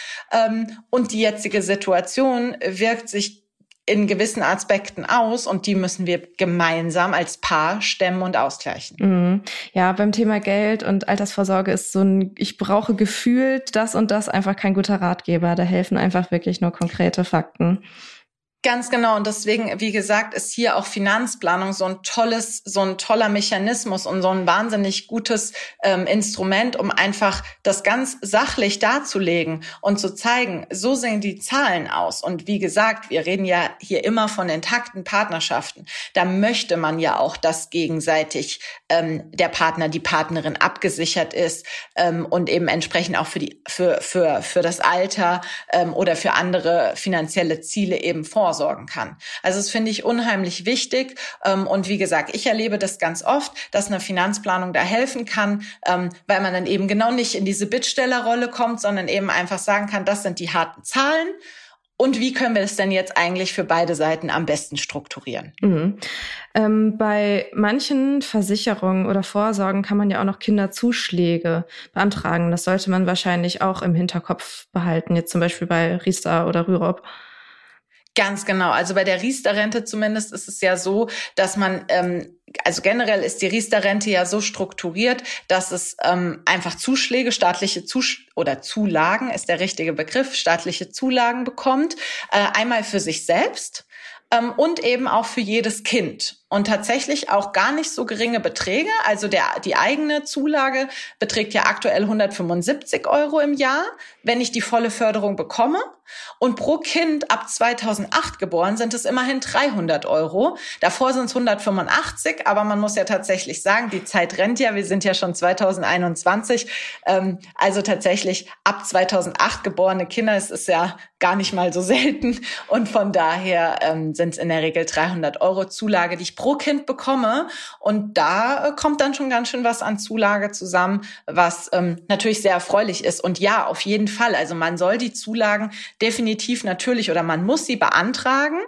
und die jetzige Situation wirkt sich in gewissen Aspekten aus und die müssen wir gemeinsam als Paar stemmen und ausgleichen. Mhm. Ja, beim Thema Geld und Altersvorsorge ist so ein, ich brauche gefühlt das und das, einfach kein guter Ratgeber. Da helfen einfach wirklich nur konkrete Fakten. Ganz genau. Und deswegen, wie gesagt, ist hier auch Finanzplanung so ein toller Mechanismus und so ein wahnsinnig gutes Instrument, um einfach das ganz sachlich darzulegen und zu zeigen, so sehen die Zahlen aus. Und wie gesagt, wir reden ja hier immer von intakten Partnerschaften. Da möchte man ja auch, dass gegenseitig der Partner, die Partnerin abgesichert ist und eben entsprechend auch für das Alter oder für andere finanzielle Ziele eben vorsorgen kann. Also das finde ich unheimlich wichtig. Und wie gesagt, ich erlebe das ganz oft, dass eine Finanzplanung da helfen kann, weil man dann eben genau nicht in diese Bittstellerrolle kommt, sondern eben einfach sagen kann, das sind die harten Zahlen. Und wie können wir das denn jetzt eigentlich für beide Seiten am besten strukturieren? Mhm. Bei manchen Versicherungen oder Vorsorgen kann man ja auch noch Kinderzuschläge beantragen. Das sollte man wahrscheinlich auch im Hinterkopf behalten, jetzt zum Beispiel bei Riester oder Rürup. Ganz genau. Also bei der Riester-Rente zumindest ist es ja so, dass man, also generell ist die Riester-Rente ja so strukturiert, dass es einfach Zuschläge, staatliche Zulagen ist der richtige Begriff, staatliche Zulagen bekommt, einmal für sich selbst und eben auch für jedes Kind. Und tatsächlich auch gar nicht so geringe Beträge. Also die eigene Zulage beträgt ja aktuell 175 € im Jahr, wenn ich die volle Förderung bekomme. Und pro Kind ab 2008 geboren sind es immerhin 300 €. Davor sind es 185, aber man muss ja tatsächlich sagen, die Zeit rennt ja, wir sind ja schon 2021. Also tatsächlich ab 2008 geborene Kinder, es ist ja gar nicht mal so selten. Und von daher sind es in der Regel 300 € Zulage, die ich pro Kind bekomme. Und da kommt dann schon ganz schön was an Zulage zusammen, was natürlich sehr erfreulich ist. Und ja, auf jeden Fall. Also man soll die Zulagen definitiv natürlich oder man muss sie beantragen.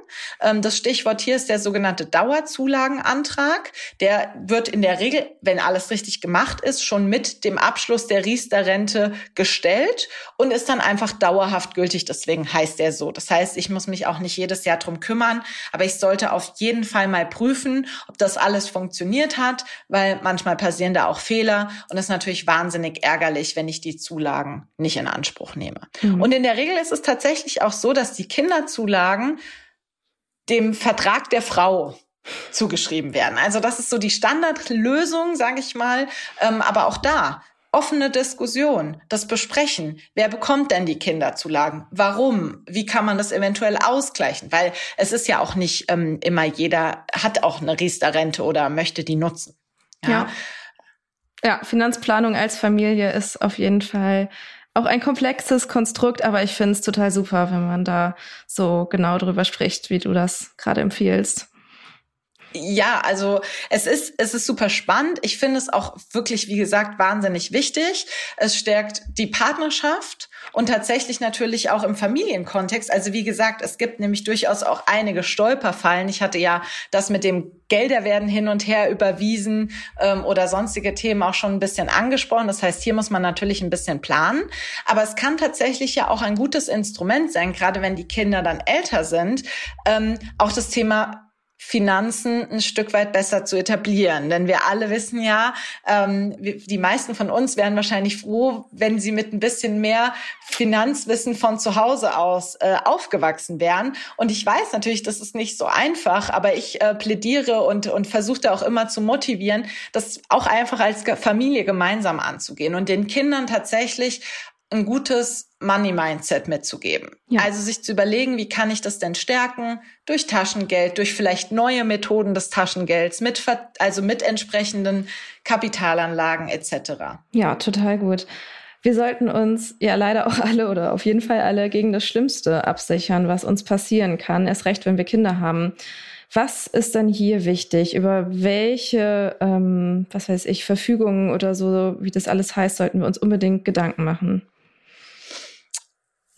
Das Stichwort hier ist der sogenannte Dauerzulagenantrag. Der wird in der Regel, wenn alles richtig gemacht ist, schon mit dem Abschluss der Riester-Rente gestellt und ist dann einfach dauerhaft gültig. Deswegen heißt der so. Das heißt, ich muss mich auch nicht jedes Jahr drum kümmern, aber ich sollte auf jeden Fall mal prüfen, ob das alles funktioniert hat, weil manchmal passieren da auch Fehler und es ist natürlich wahnsinnig ärgerlich, wenn ich die Zulagen nicht in Anspruch nehme. Mhm. Und in der Regel ist es tatsächlich auch so, dass die Kinderzulagen dem Vertrag der Frau zugeschrieben werden. Also das ist so die Standardlösung, sage ich mal. Aber auch da offene Diskussion, das Besprechen. Wer bekommt denn die Kinderzulagen? Warum? Wie kann man das eventuell ausgleichen? Weil es ist ja auch nicht immer jeder hat auch eine Riester-Rente oder möchte die nutzen. Ja, Finanzplanung als Familie ist auf jeden Fall auch ein komplexes Konstrukt, aber ich finde es total super, wenn man da so genau drüber spricht, wie du das gerade empfiehlst. Ja, also es ist super spannend. Ich finde es auch wirklich, wie gesagt, wahnsinnig wichtig. Es stärkt die Partnerschaft und tatsächlich natürlich auch im Familienkontext. Also wie gesagt, es gibt nämlich durchaus auch einige Stolperfallen. Ich hatte ja das mit dem Gelder werden hin und her überwiesen oder sonstige Themen auch schon ein bisschen angesprochen. Das heißt, hier muss man natürlich ein bisschen planen. Aber es kann tatsächlich ja auch ein gutes Instrument sein, gerade wenn die Kinder dann älter sind, auch das Thema Finanzen ein Stück weit besser zu etablieren. Denn wir alle wissen ja, die meisten von uns wären wahrscheinlich froh, wenn sie mit ein bisschen mehr Finanzwissen von zu Hause aus aufgewachsen wären. Und ich weiß natürlich, das ist nicht so einfach, aber ich plädiere und versuche da auch immer zu motivieren, das auch einfach als Familie gemeinsam anzugehen und den Kindern tatsächlich ein gutes Money-Mindset mitzugeben. Ja. Also sich zu überlegen, wie kann ich das denn stärken? Durch Taschengeld, durch vielleicht neue Methoden des Taschengelds, mit entsprechenden Kapitalanlagen etc. Ja, total gut. Wir sollten uns ja leider auch alle oder auf jeden Fall alle gegen das Schlimmste absichern, was uns passieren kann, erst recht, wenn wir Kinder haben. Was ist dann hier wichtig? Über welche, Verfügungen oder so, wie das alles heißt, sollten wir uns unbedingt Gedanken machen?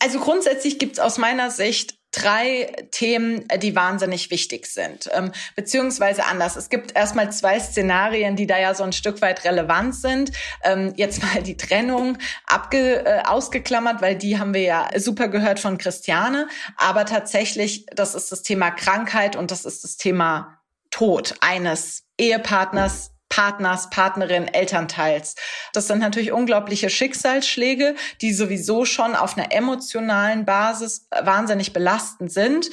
Also grundsätzlich gibt's aus meiner Sicht 3 Themen, die wahnsinnig wichtig sind, beziehungsweise anders. Es gibt erstmal 2 Szenarien, die da ja so ein Stück weit relevant sind. Jetzt mal die Trennung ausgeklammert, weil die haben wir ja super gehört von Christiane. Aber tatsächlich, das ist das Thema Krankheit und das ist das Thema Tod eines Ehepartners, Partnerin, Elternteils. Das sind natürlich unglaubliche Schicksalsschläge, die sowieso schon auf einer emotionalen Basis wahnsinnig belastend sind.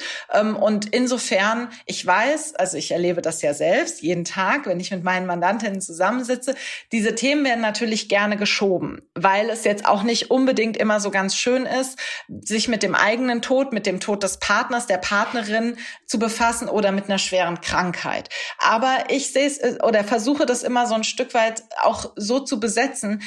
Und insofern, ich weiß, also ich erlebe das ja selbst jeden Tag, wenn ich mit meinen Mandantinnen zusammensitze, diese Themen werden natürlich gerne geschoben, weil es jetzt auch nicht unbedingt immer so ganz schön ist, sich mit dem eigenen Tod, mit dem Tod des Partners, der Partnerin zu befassen oder mit einer schweren Krankheit. Aber ich sehe es oder versuche das immer so ein Stück weit auch so zu besetzen,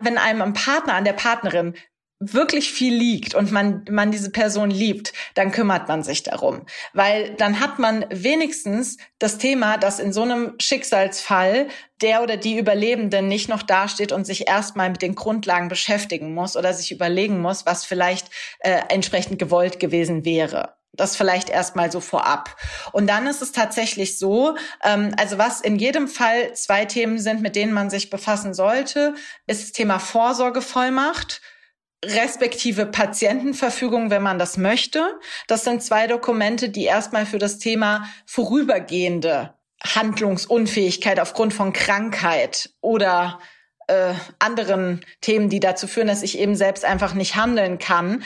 wenn einem am Partner, an der Partnerin wirklich viel liegt und man diese Person liebt, dann kümmert man sich darum. Weil dann hat man wenigstens das Thema, dass in so einem Schicksalsfall der oder die Überlebende nicht noch dasteht und sich erstmal mit den Grundlagen beschäftigen muss oder sich überlegen muss, was vielleicht entsprechend gewollt gewesen wäre. Das vielleicht erstmal so vorab. Und dann ist es tatsächlich so, also was in jedem Fall 2 Themen sind, mit denen man sich befassen sollte, ist das Thema Vorsorgevollmacht, respektive Patientenverfügung, wenn man das möchte. Das sind 2 Dokumente, die erstmal für das Thema vorübergehende Handlungsunfähigkeit aufgrund von Krankheit oder anderen Themen, die dazu führen, dass ich eben selbst einfach nicht handeln kann,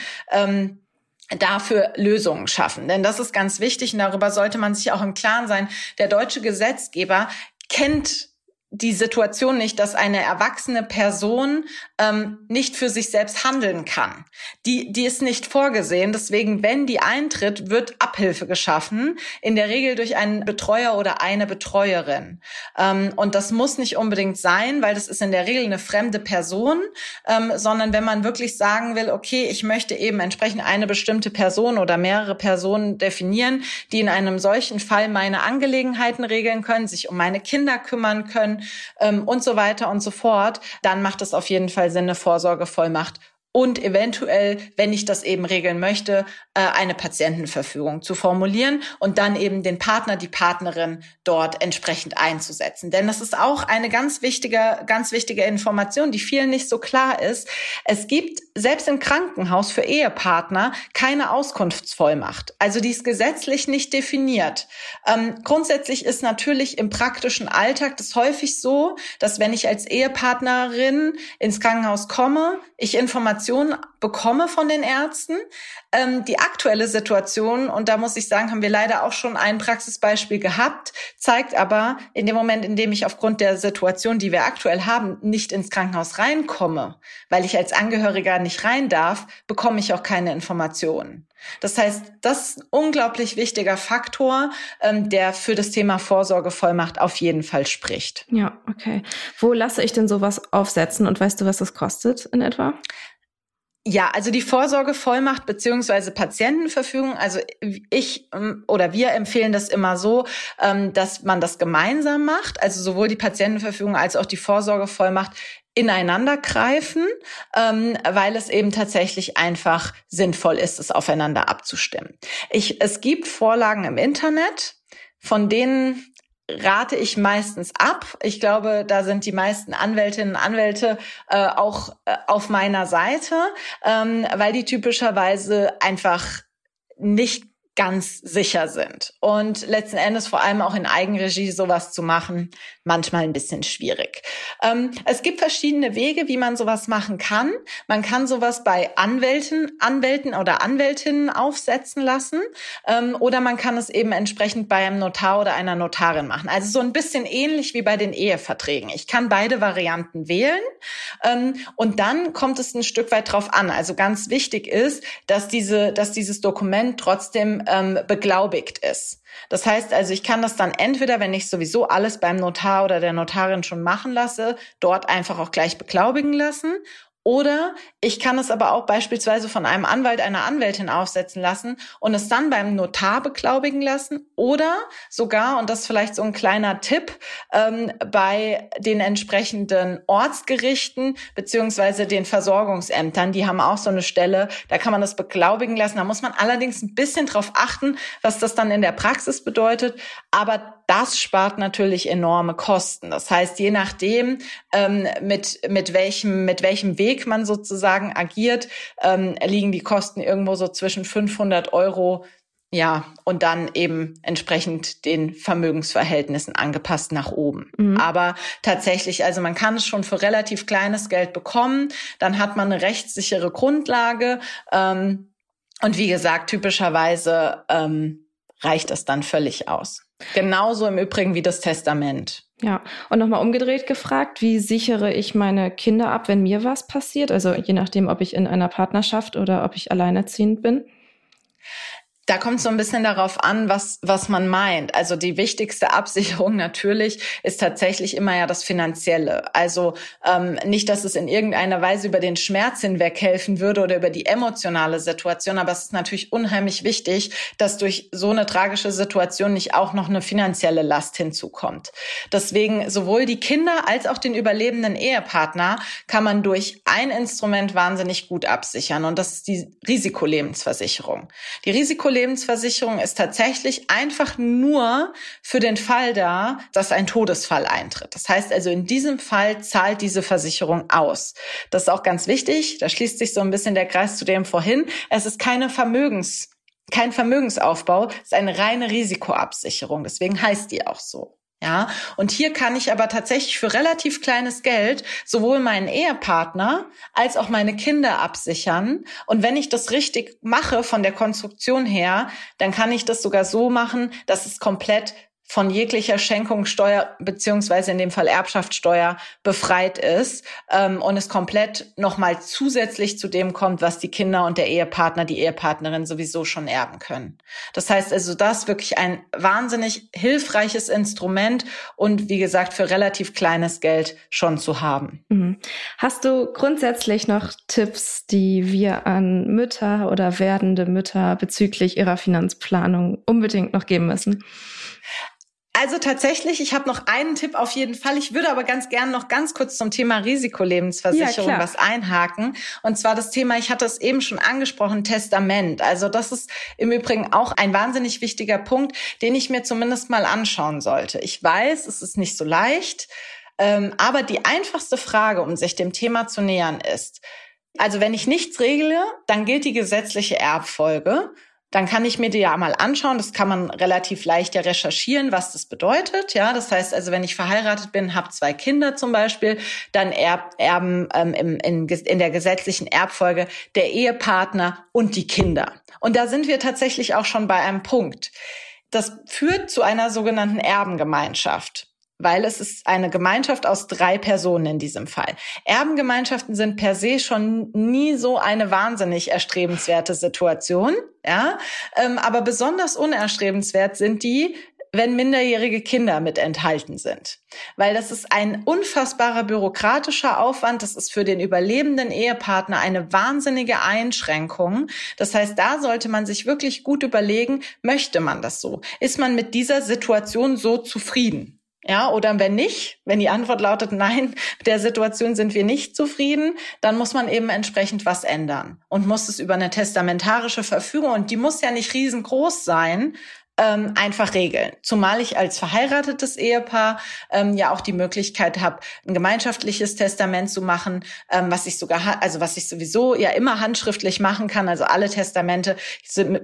dafür Lösungen schaffen. Denn das ist ganz wichtig und darüber sollte man sich auch im Klaren sein. Der deutsche Gesetzgeber kennt die Situation nicht, dass eine erwachsene Person nicht für sich selbst handeln kann. Die ist nicht vorgesehen. Deswegen, wenn die eintritt, wird Abhilfe geschaffen, in der Regel durch einen Betreuer oder eine Betreuerin. Und das muss nicht unbedingt sein, weil das ist in der Regel eine fremde Person, sondern wenn man wirklich sagen will, okay, ich möchte eben entsprechend eine bestimmte Person oder mehrere Personen definieren, die in einem solchen Fall meine Angelegenheiten regeln können, sich um meine Kinder kümmern können, und so weiter und so fort, dann macht es auf jeden Fall Sinn, eine Vorsorgevollmacht und eventuell, wenn ich das eben regeln möchte, eine Patientenverfügung zu formulieren und dann eben den Partner, die Partnerin dort entsprechend einzusetzen. Denn das ist auch eine ganz wichtige Information, die vielen nicht so klar ist. Es gibt selbst im Krankenhaus für Ehepartner keine Auskunftsvollmacht. Also die ist gesetzlich nicht definiert. Grundsätzlich ist natürlich im praktischen Alltag das häufig so, dass wenn ich als Ehepartnerin ins Krankenhaus komme, ich Informationen Informationen bekomme von den Ärzten. Die aktuelle Situation, und da muss ich sagen, haben wir leider auch schon ein Praxisbeispiel gehabt, zeigt aber, in dem Moment, in dem ich aufgrund der Situation, die wir aktuell haben, nicht ins Krankenhaus reinkomme, weil ich als Angehöriger nicht rein darf, bekomme ich auch keine Informationen. Das heißt, das ist ein unglaublich wichtiger Faktor, der für das Thema Vorsorgevollmacht auf jeden Fall spricht. Ja, okay. Wo lasse ich denn sowas aufsetzen und weißt du, was das kostet in etwa? Ja, also die Vorsorgevollmacht beziehungsweise Patientenverfügung, also ich oder wir empfehlen das immer so, dass man das gemeinsam macht, also sowohl die Patientenverfügung als auch die Vorsorgevollmacht ineinander greifen, weil es eben tatsächlich einfach sinnvoll ist, es aufeinander abzustimmen. Es gibt Vorlagen im Internet, von denen rate ich meistens ab. Ich glaube, da sind die meisten Anwältinnen und Anwälte auch auf meiner Seite, weil die typischerweise einfach nicht ganz sicher sind. Und letzten Endes vor allem auch in Eigenregie sowas zu machen, manchmal ein bisschen schwierig. Es gibt verschiedene Wege, wie man sowas machen kann. Man kann sowas bei Anwälten oder Anwältinnen aufsetzen lassen oder man kann es eben entsprechend bei einem Notar oder einer Notarin machen. Also so ein bisschen ähnlich wie bei den Eheverträgen. Ich kann beide Varianten wählen und dann kommt es ein Stück weit drauf an. Also ganz wichtig ist, dass dieses Dokument trotzdem beglaubigt ist. Das heißt also, ich kann das dann entweder, wenn ich sowieso alles beim Notar oder der Notarin schon machen lasse, dort einfach auch gleich beglaubigen lassen. Oder ich kann es aber auch beispielsweise von einem Anwalt, einer Anwältin aufsetzen lassen und es dann beim Notar beglaubigen lassen oder sogar, und das ist vielleicht so ein kleiner Tipp, bei den entsprechenden Ortsgerichten beziehungsweise den Versorgungsämtern, die haben auch so eine Stelle, da kann man das beglaubigen lassen. Da muss man allerdings ein bisschen drauf achten, was das dann in der Praxis bedeutet, aber das spart natürlich enorme Kosten. Das heißt, je nachdem, mit welchem Weg man sozusagen agiert, liegen die Kosten irgendwo so zwischen 500 Euro, ja, und dann eben entsprechend den Vermögensverhältnissen angepasst nach oben. Mhm. Aber tatsächlich, also man kann es schon für relativ kleines Geld bekommen, dann hat man eine rechtssichere Grundlage und wie gesagt, typischerweise reicht das dann völlig aus. Genauso im Übrigen wie das Testament. Ja, und nochmal umgedreht gefragt, wie sichere ich meine Kinder ab, wenn mir was passiert? Also je nachdem, ob ich in einer Partnerschaft oder ob ich alleinerziehend bin. Da kommt es so ein bisschen darauf an, was man meint. Also die wichtigste Absicherung natürlich ist tatsächlich immer ja das Finanzielle. Also nicht, dass es in irgendeiner Weise über den Schmerz hinweg helfen würde oder über die emotionale Situation, aber es ist natürlich unheimlich wichtig, dass durch so eine tragische Situation nicht auch noch eine finanzielle Last hinzukommt. Deswegen sowohl die Kinder als auch den überlebenden Ehepartner kann man durch ein Instrument wahnsinnig gut absichern und das ist die Risikolebensversicherung. Die Risikolebensversicherung ist tatsächlich einfach nur für den Fall da, dass ein Todesfall eintritt. Das heißt also, in diesem Fall zahlt diese Versicherung aus. Das ist auch ganz wichtig. Da schließt sich so ein bisschen der Kreis zu dem vorhin. Es ist kein Vermögensaufbau. Es ist eine reine Risikoabsicherung. Deswegen heißt die auch so. Ja, und hier kann ich aber tatsächlich für relativ kleines Geld sowohl meinen Ehepartner als auch meine Kinder absichern. Und wenn ich das richtig mache von der Konstruktion her, dann kann ich das sogar so machen, dass es komplett von jeglicher Schenkungssteuer beziehungsweise in dem Fall Erbschaftssteuer befreit ist und es komplett nochmal zusätzlich zu dem kommt, was die Kinder und der Ehepartner, die Ehepartnerin sowieso schon erben können. Das heißt also, das ist wirklich ein wahnsinnig hilfreiches Instrument und wie gesagt, für relativ kleines Geld schon zu haben. Mhm. Hast du grundsätzlich noch Tipps, die wir an Mütter oder werdende Mütter bezüglich ihrer Finanzplanung unbedingt noch geben müssen? Also tatsächlich, ich habe noch einen Tipp auf jeden Fall. Ich würde aber ganz gerne noch ganz kurz zum Thema Risikolebensversicherung was einhaken. Und zwar das Thema, ich hatte es eben schon angesprochen, Testament. Also das ist im Übrigen auch ein wahnsinnig wichtiger Punkt, den ich mir zumindest mal anschauen sollte. Ich weiß, es ist nicht so leicht, aber die einfachste Frage, um sich dem Thema zu nähern, ist, also wenn ich nichts regle, dann gilt die gesetzliche Erbfolge. dann kann ich mir die ja mal anschauen. Das kann man relativ leicht ja recherchieren, was das bedeutet. Ja, das heißt also, wenn ich verheiratet bin, habe 2 Kinder zum Beispiel, dann erben in der gesetzlichen Erbfolge der Ehepartner und die Kinder. Und da sind wir tatsächlich auch schon bei einem Punkt. Das führt zu einer sogenannten Erbengemeinschaft, weil es ist eine Gemeinschaft aus 3 Personen in diesem Fall. Erbengemeinschaften sind per se schon nie so eine wahnsinnig erstrebenswerte Situation, ja, aber besonders unerstrebenswert sind die, wenn minderjährige Kinder mit enthalten sind. Weil das ist ein unfassbarer bürokratischer Aufwand. Das ist für den überlebenden Ehepartner eine wahnsinnige Einschränkung. Das heißt, da sollte man sich wirklich gut überlegen, möchte man das so? Ist man mit dieser Situation so zufrieden? Ja, oder wenn nicht, wenn die Antwort lautet nein, mit der Situation sind wir nicht zufrieden, dann muss man eben entsprechend was ändern und muss es über eine testamentarische Verfügung, und die muss ja nicht riesengroß sein, einfach regeln. Zumal ich als verheiratetes Ehepaar ja auch die Möglichkeit habe, ein gemeinschaftliches Testament zu machen, was ich sowieso ja immer handschriftlich machen kann. Also alle Testamente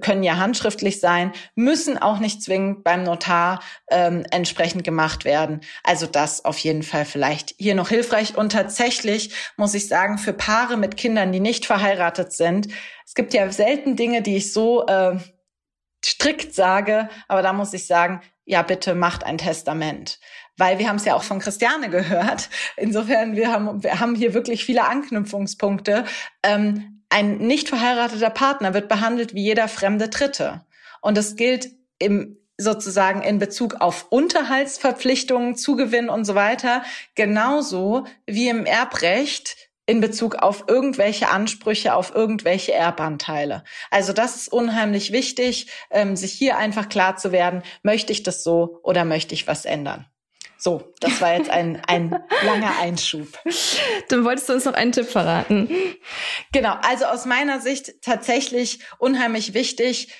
können ja handschriftlich sein, müssen auch nicht zwingend beim Notar entsprechend gemacht werden. Also das auf jeden Fall vielleicht hier noch hilfreich. Und tatsächlich muss ich sagen, für Paare mit Kindern, die nicht verheiratet sind, es gibt ja selten Dinge, die ich so strikt sage, aber da muss ich sagen, ja bitte macht ein Testament. Weil wir haben es ja auch von Christiane gehört. Insofern, wir haben hier wirklich viele Anknüpfungspunkte. Ein nicht verheirateter Partner wird behandelt wie jeder fremde Dritte. Und das gilt sozusagen in Bezug auf Unterhaltsverpflichtungen, Zugewinn und so weiter, genauso wie im Erbrecht in Bezug auf irgendwelche Ansprüche, auf irgendwelche Erbanteile. Also das ist unheimlich wichtig, sich hier einfach klar zu werden, möchte ich das so oder möchte ich was ändern? So, das war jetzt ein langer Einschub. Dann wolltest du uns noch einen Tipp verraten. Genau, also aus meiner Sicht tatsächlich unheimlich wichtig,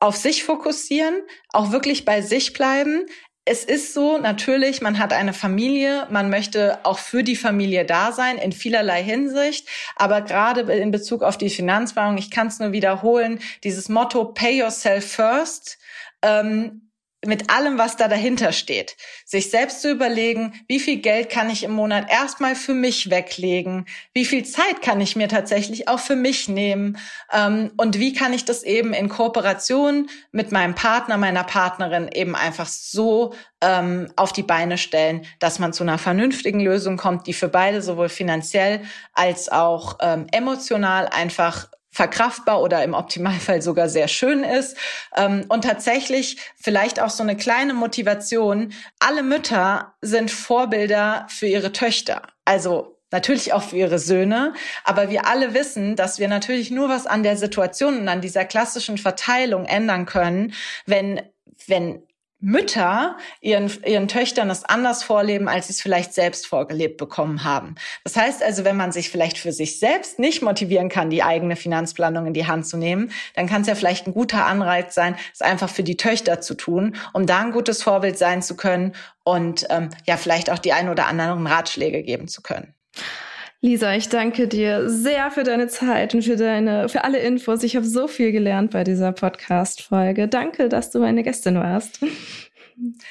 auf sich fokussieren, auch wirklich bei sich bleiben. Es ist so, natürlich, man hat eine Familie, man möchte auch für die Familie da sein, in vielerlei Hinsicht, aber gerade in Bezug auf die Finanzplanung, ich kann es nur wiederholen, dieses Motto Pay Yourself First, mit allem, was da dahinter steht. Sich selbst zu überlegen, wie viel Geld kann ich im Monat erstmal für mich weglegen? Wie viel Zeit kann ich mir tatsächlich auch für mich nehmen? Und wie kann ich das eben in Kooperation mit meinem Partner, meiner Partnerin eben einfach so auf die Beine stellen, dass man zu einer vernünftigen Lösung kommt, die für beide sowohl finanziell als auch emotional einfach verkraftbar oder im Optimalfall sogar sehr schön ist. Und tatsächlich vielleicht auch so eine kleine Motivation. Alle Mütter sind Vorbilder für ihre Töchter. Also natürlich auch für ihre Söhne. Aber wir alle wissen, dass wir natürlich nur was an der Situation und an dieser klassischen Verteilung ändern können, wenn Mütter ihren Töchtern das anders vorleben, als sie es vielleicht selbst vorgelebt bekommen haben. Das heißt also, wenn man sich vielleicht für sich selbst nicht motivieren kann, die eigene Finanzplanung in die Hand zu nehmen, dann kann es ja vielleicht ein guter Anreiz sein, es einfach für die Töchter zu tun, um da ein gutes Vorbild sein zu können und ja vielleicht auch die ein oder anderen Ratschläge geben zu können. Lisa, ich danke dir sehr für deine Zeit und für alle Infos. Ich habe so viel gelernt bei dieser Podcast-Folge. Danke, dass du meine Gästin warst.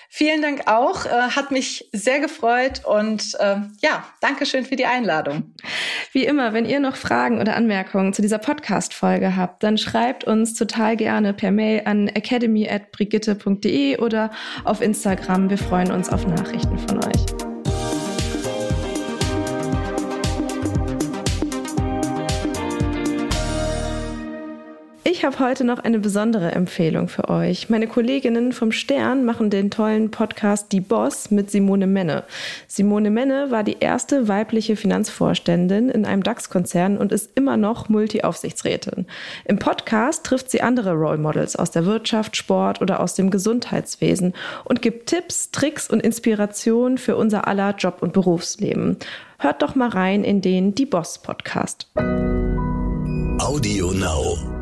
Vielen Dank auch. Hat mich sehr gefreut und ja, danke schön für die Einladung. Wie immer, wenn ihr noch Fragen oder Anmerkungen zu dieser Podcast-Folge habt, dann schreibt uns total gerne per Mail an academy@brigitte.de oder auf Instagram. Wir freuen uns auf Nachrichten von euch. Ich habe heute noch eine besondere Empfehlung für euch. Meine Kolleginnen vom Stern machen den tollen Podcast Die Boss mit Simone Menne. Simone Menne war die erste weibliche Finanzvorständin in einem DAX-Konzern und ist immer noch Multiaufsichtsrätin. Im Podcast trifft sie andere Role Models aus der Wirtschaft, Sport oder aus dem Gesundheitswesen und gibt Tipps, Tricks und Inspirationen für unser aller Job- und Berufsleben. Hört doch mal rein in den Die Boss Podcast. Audio Now.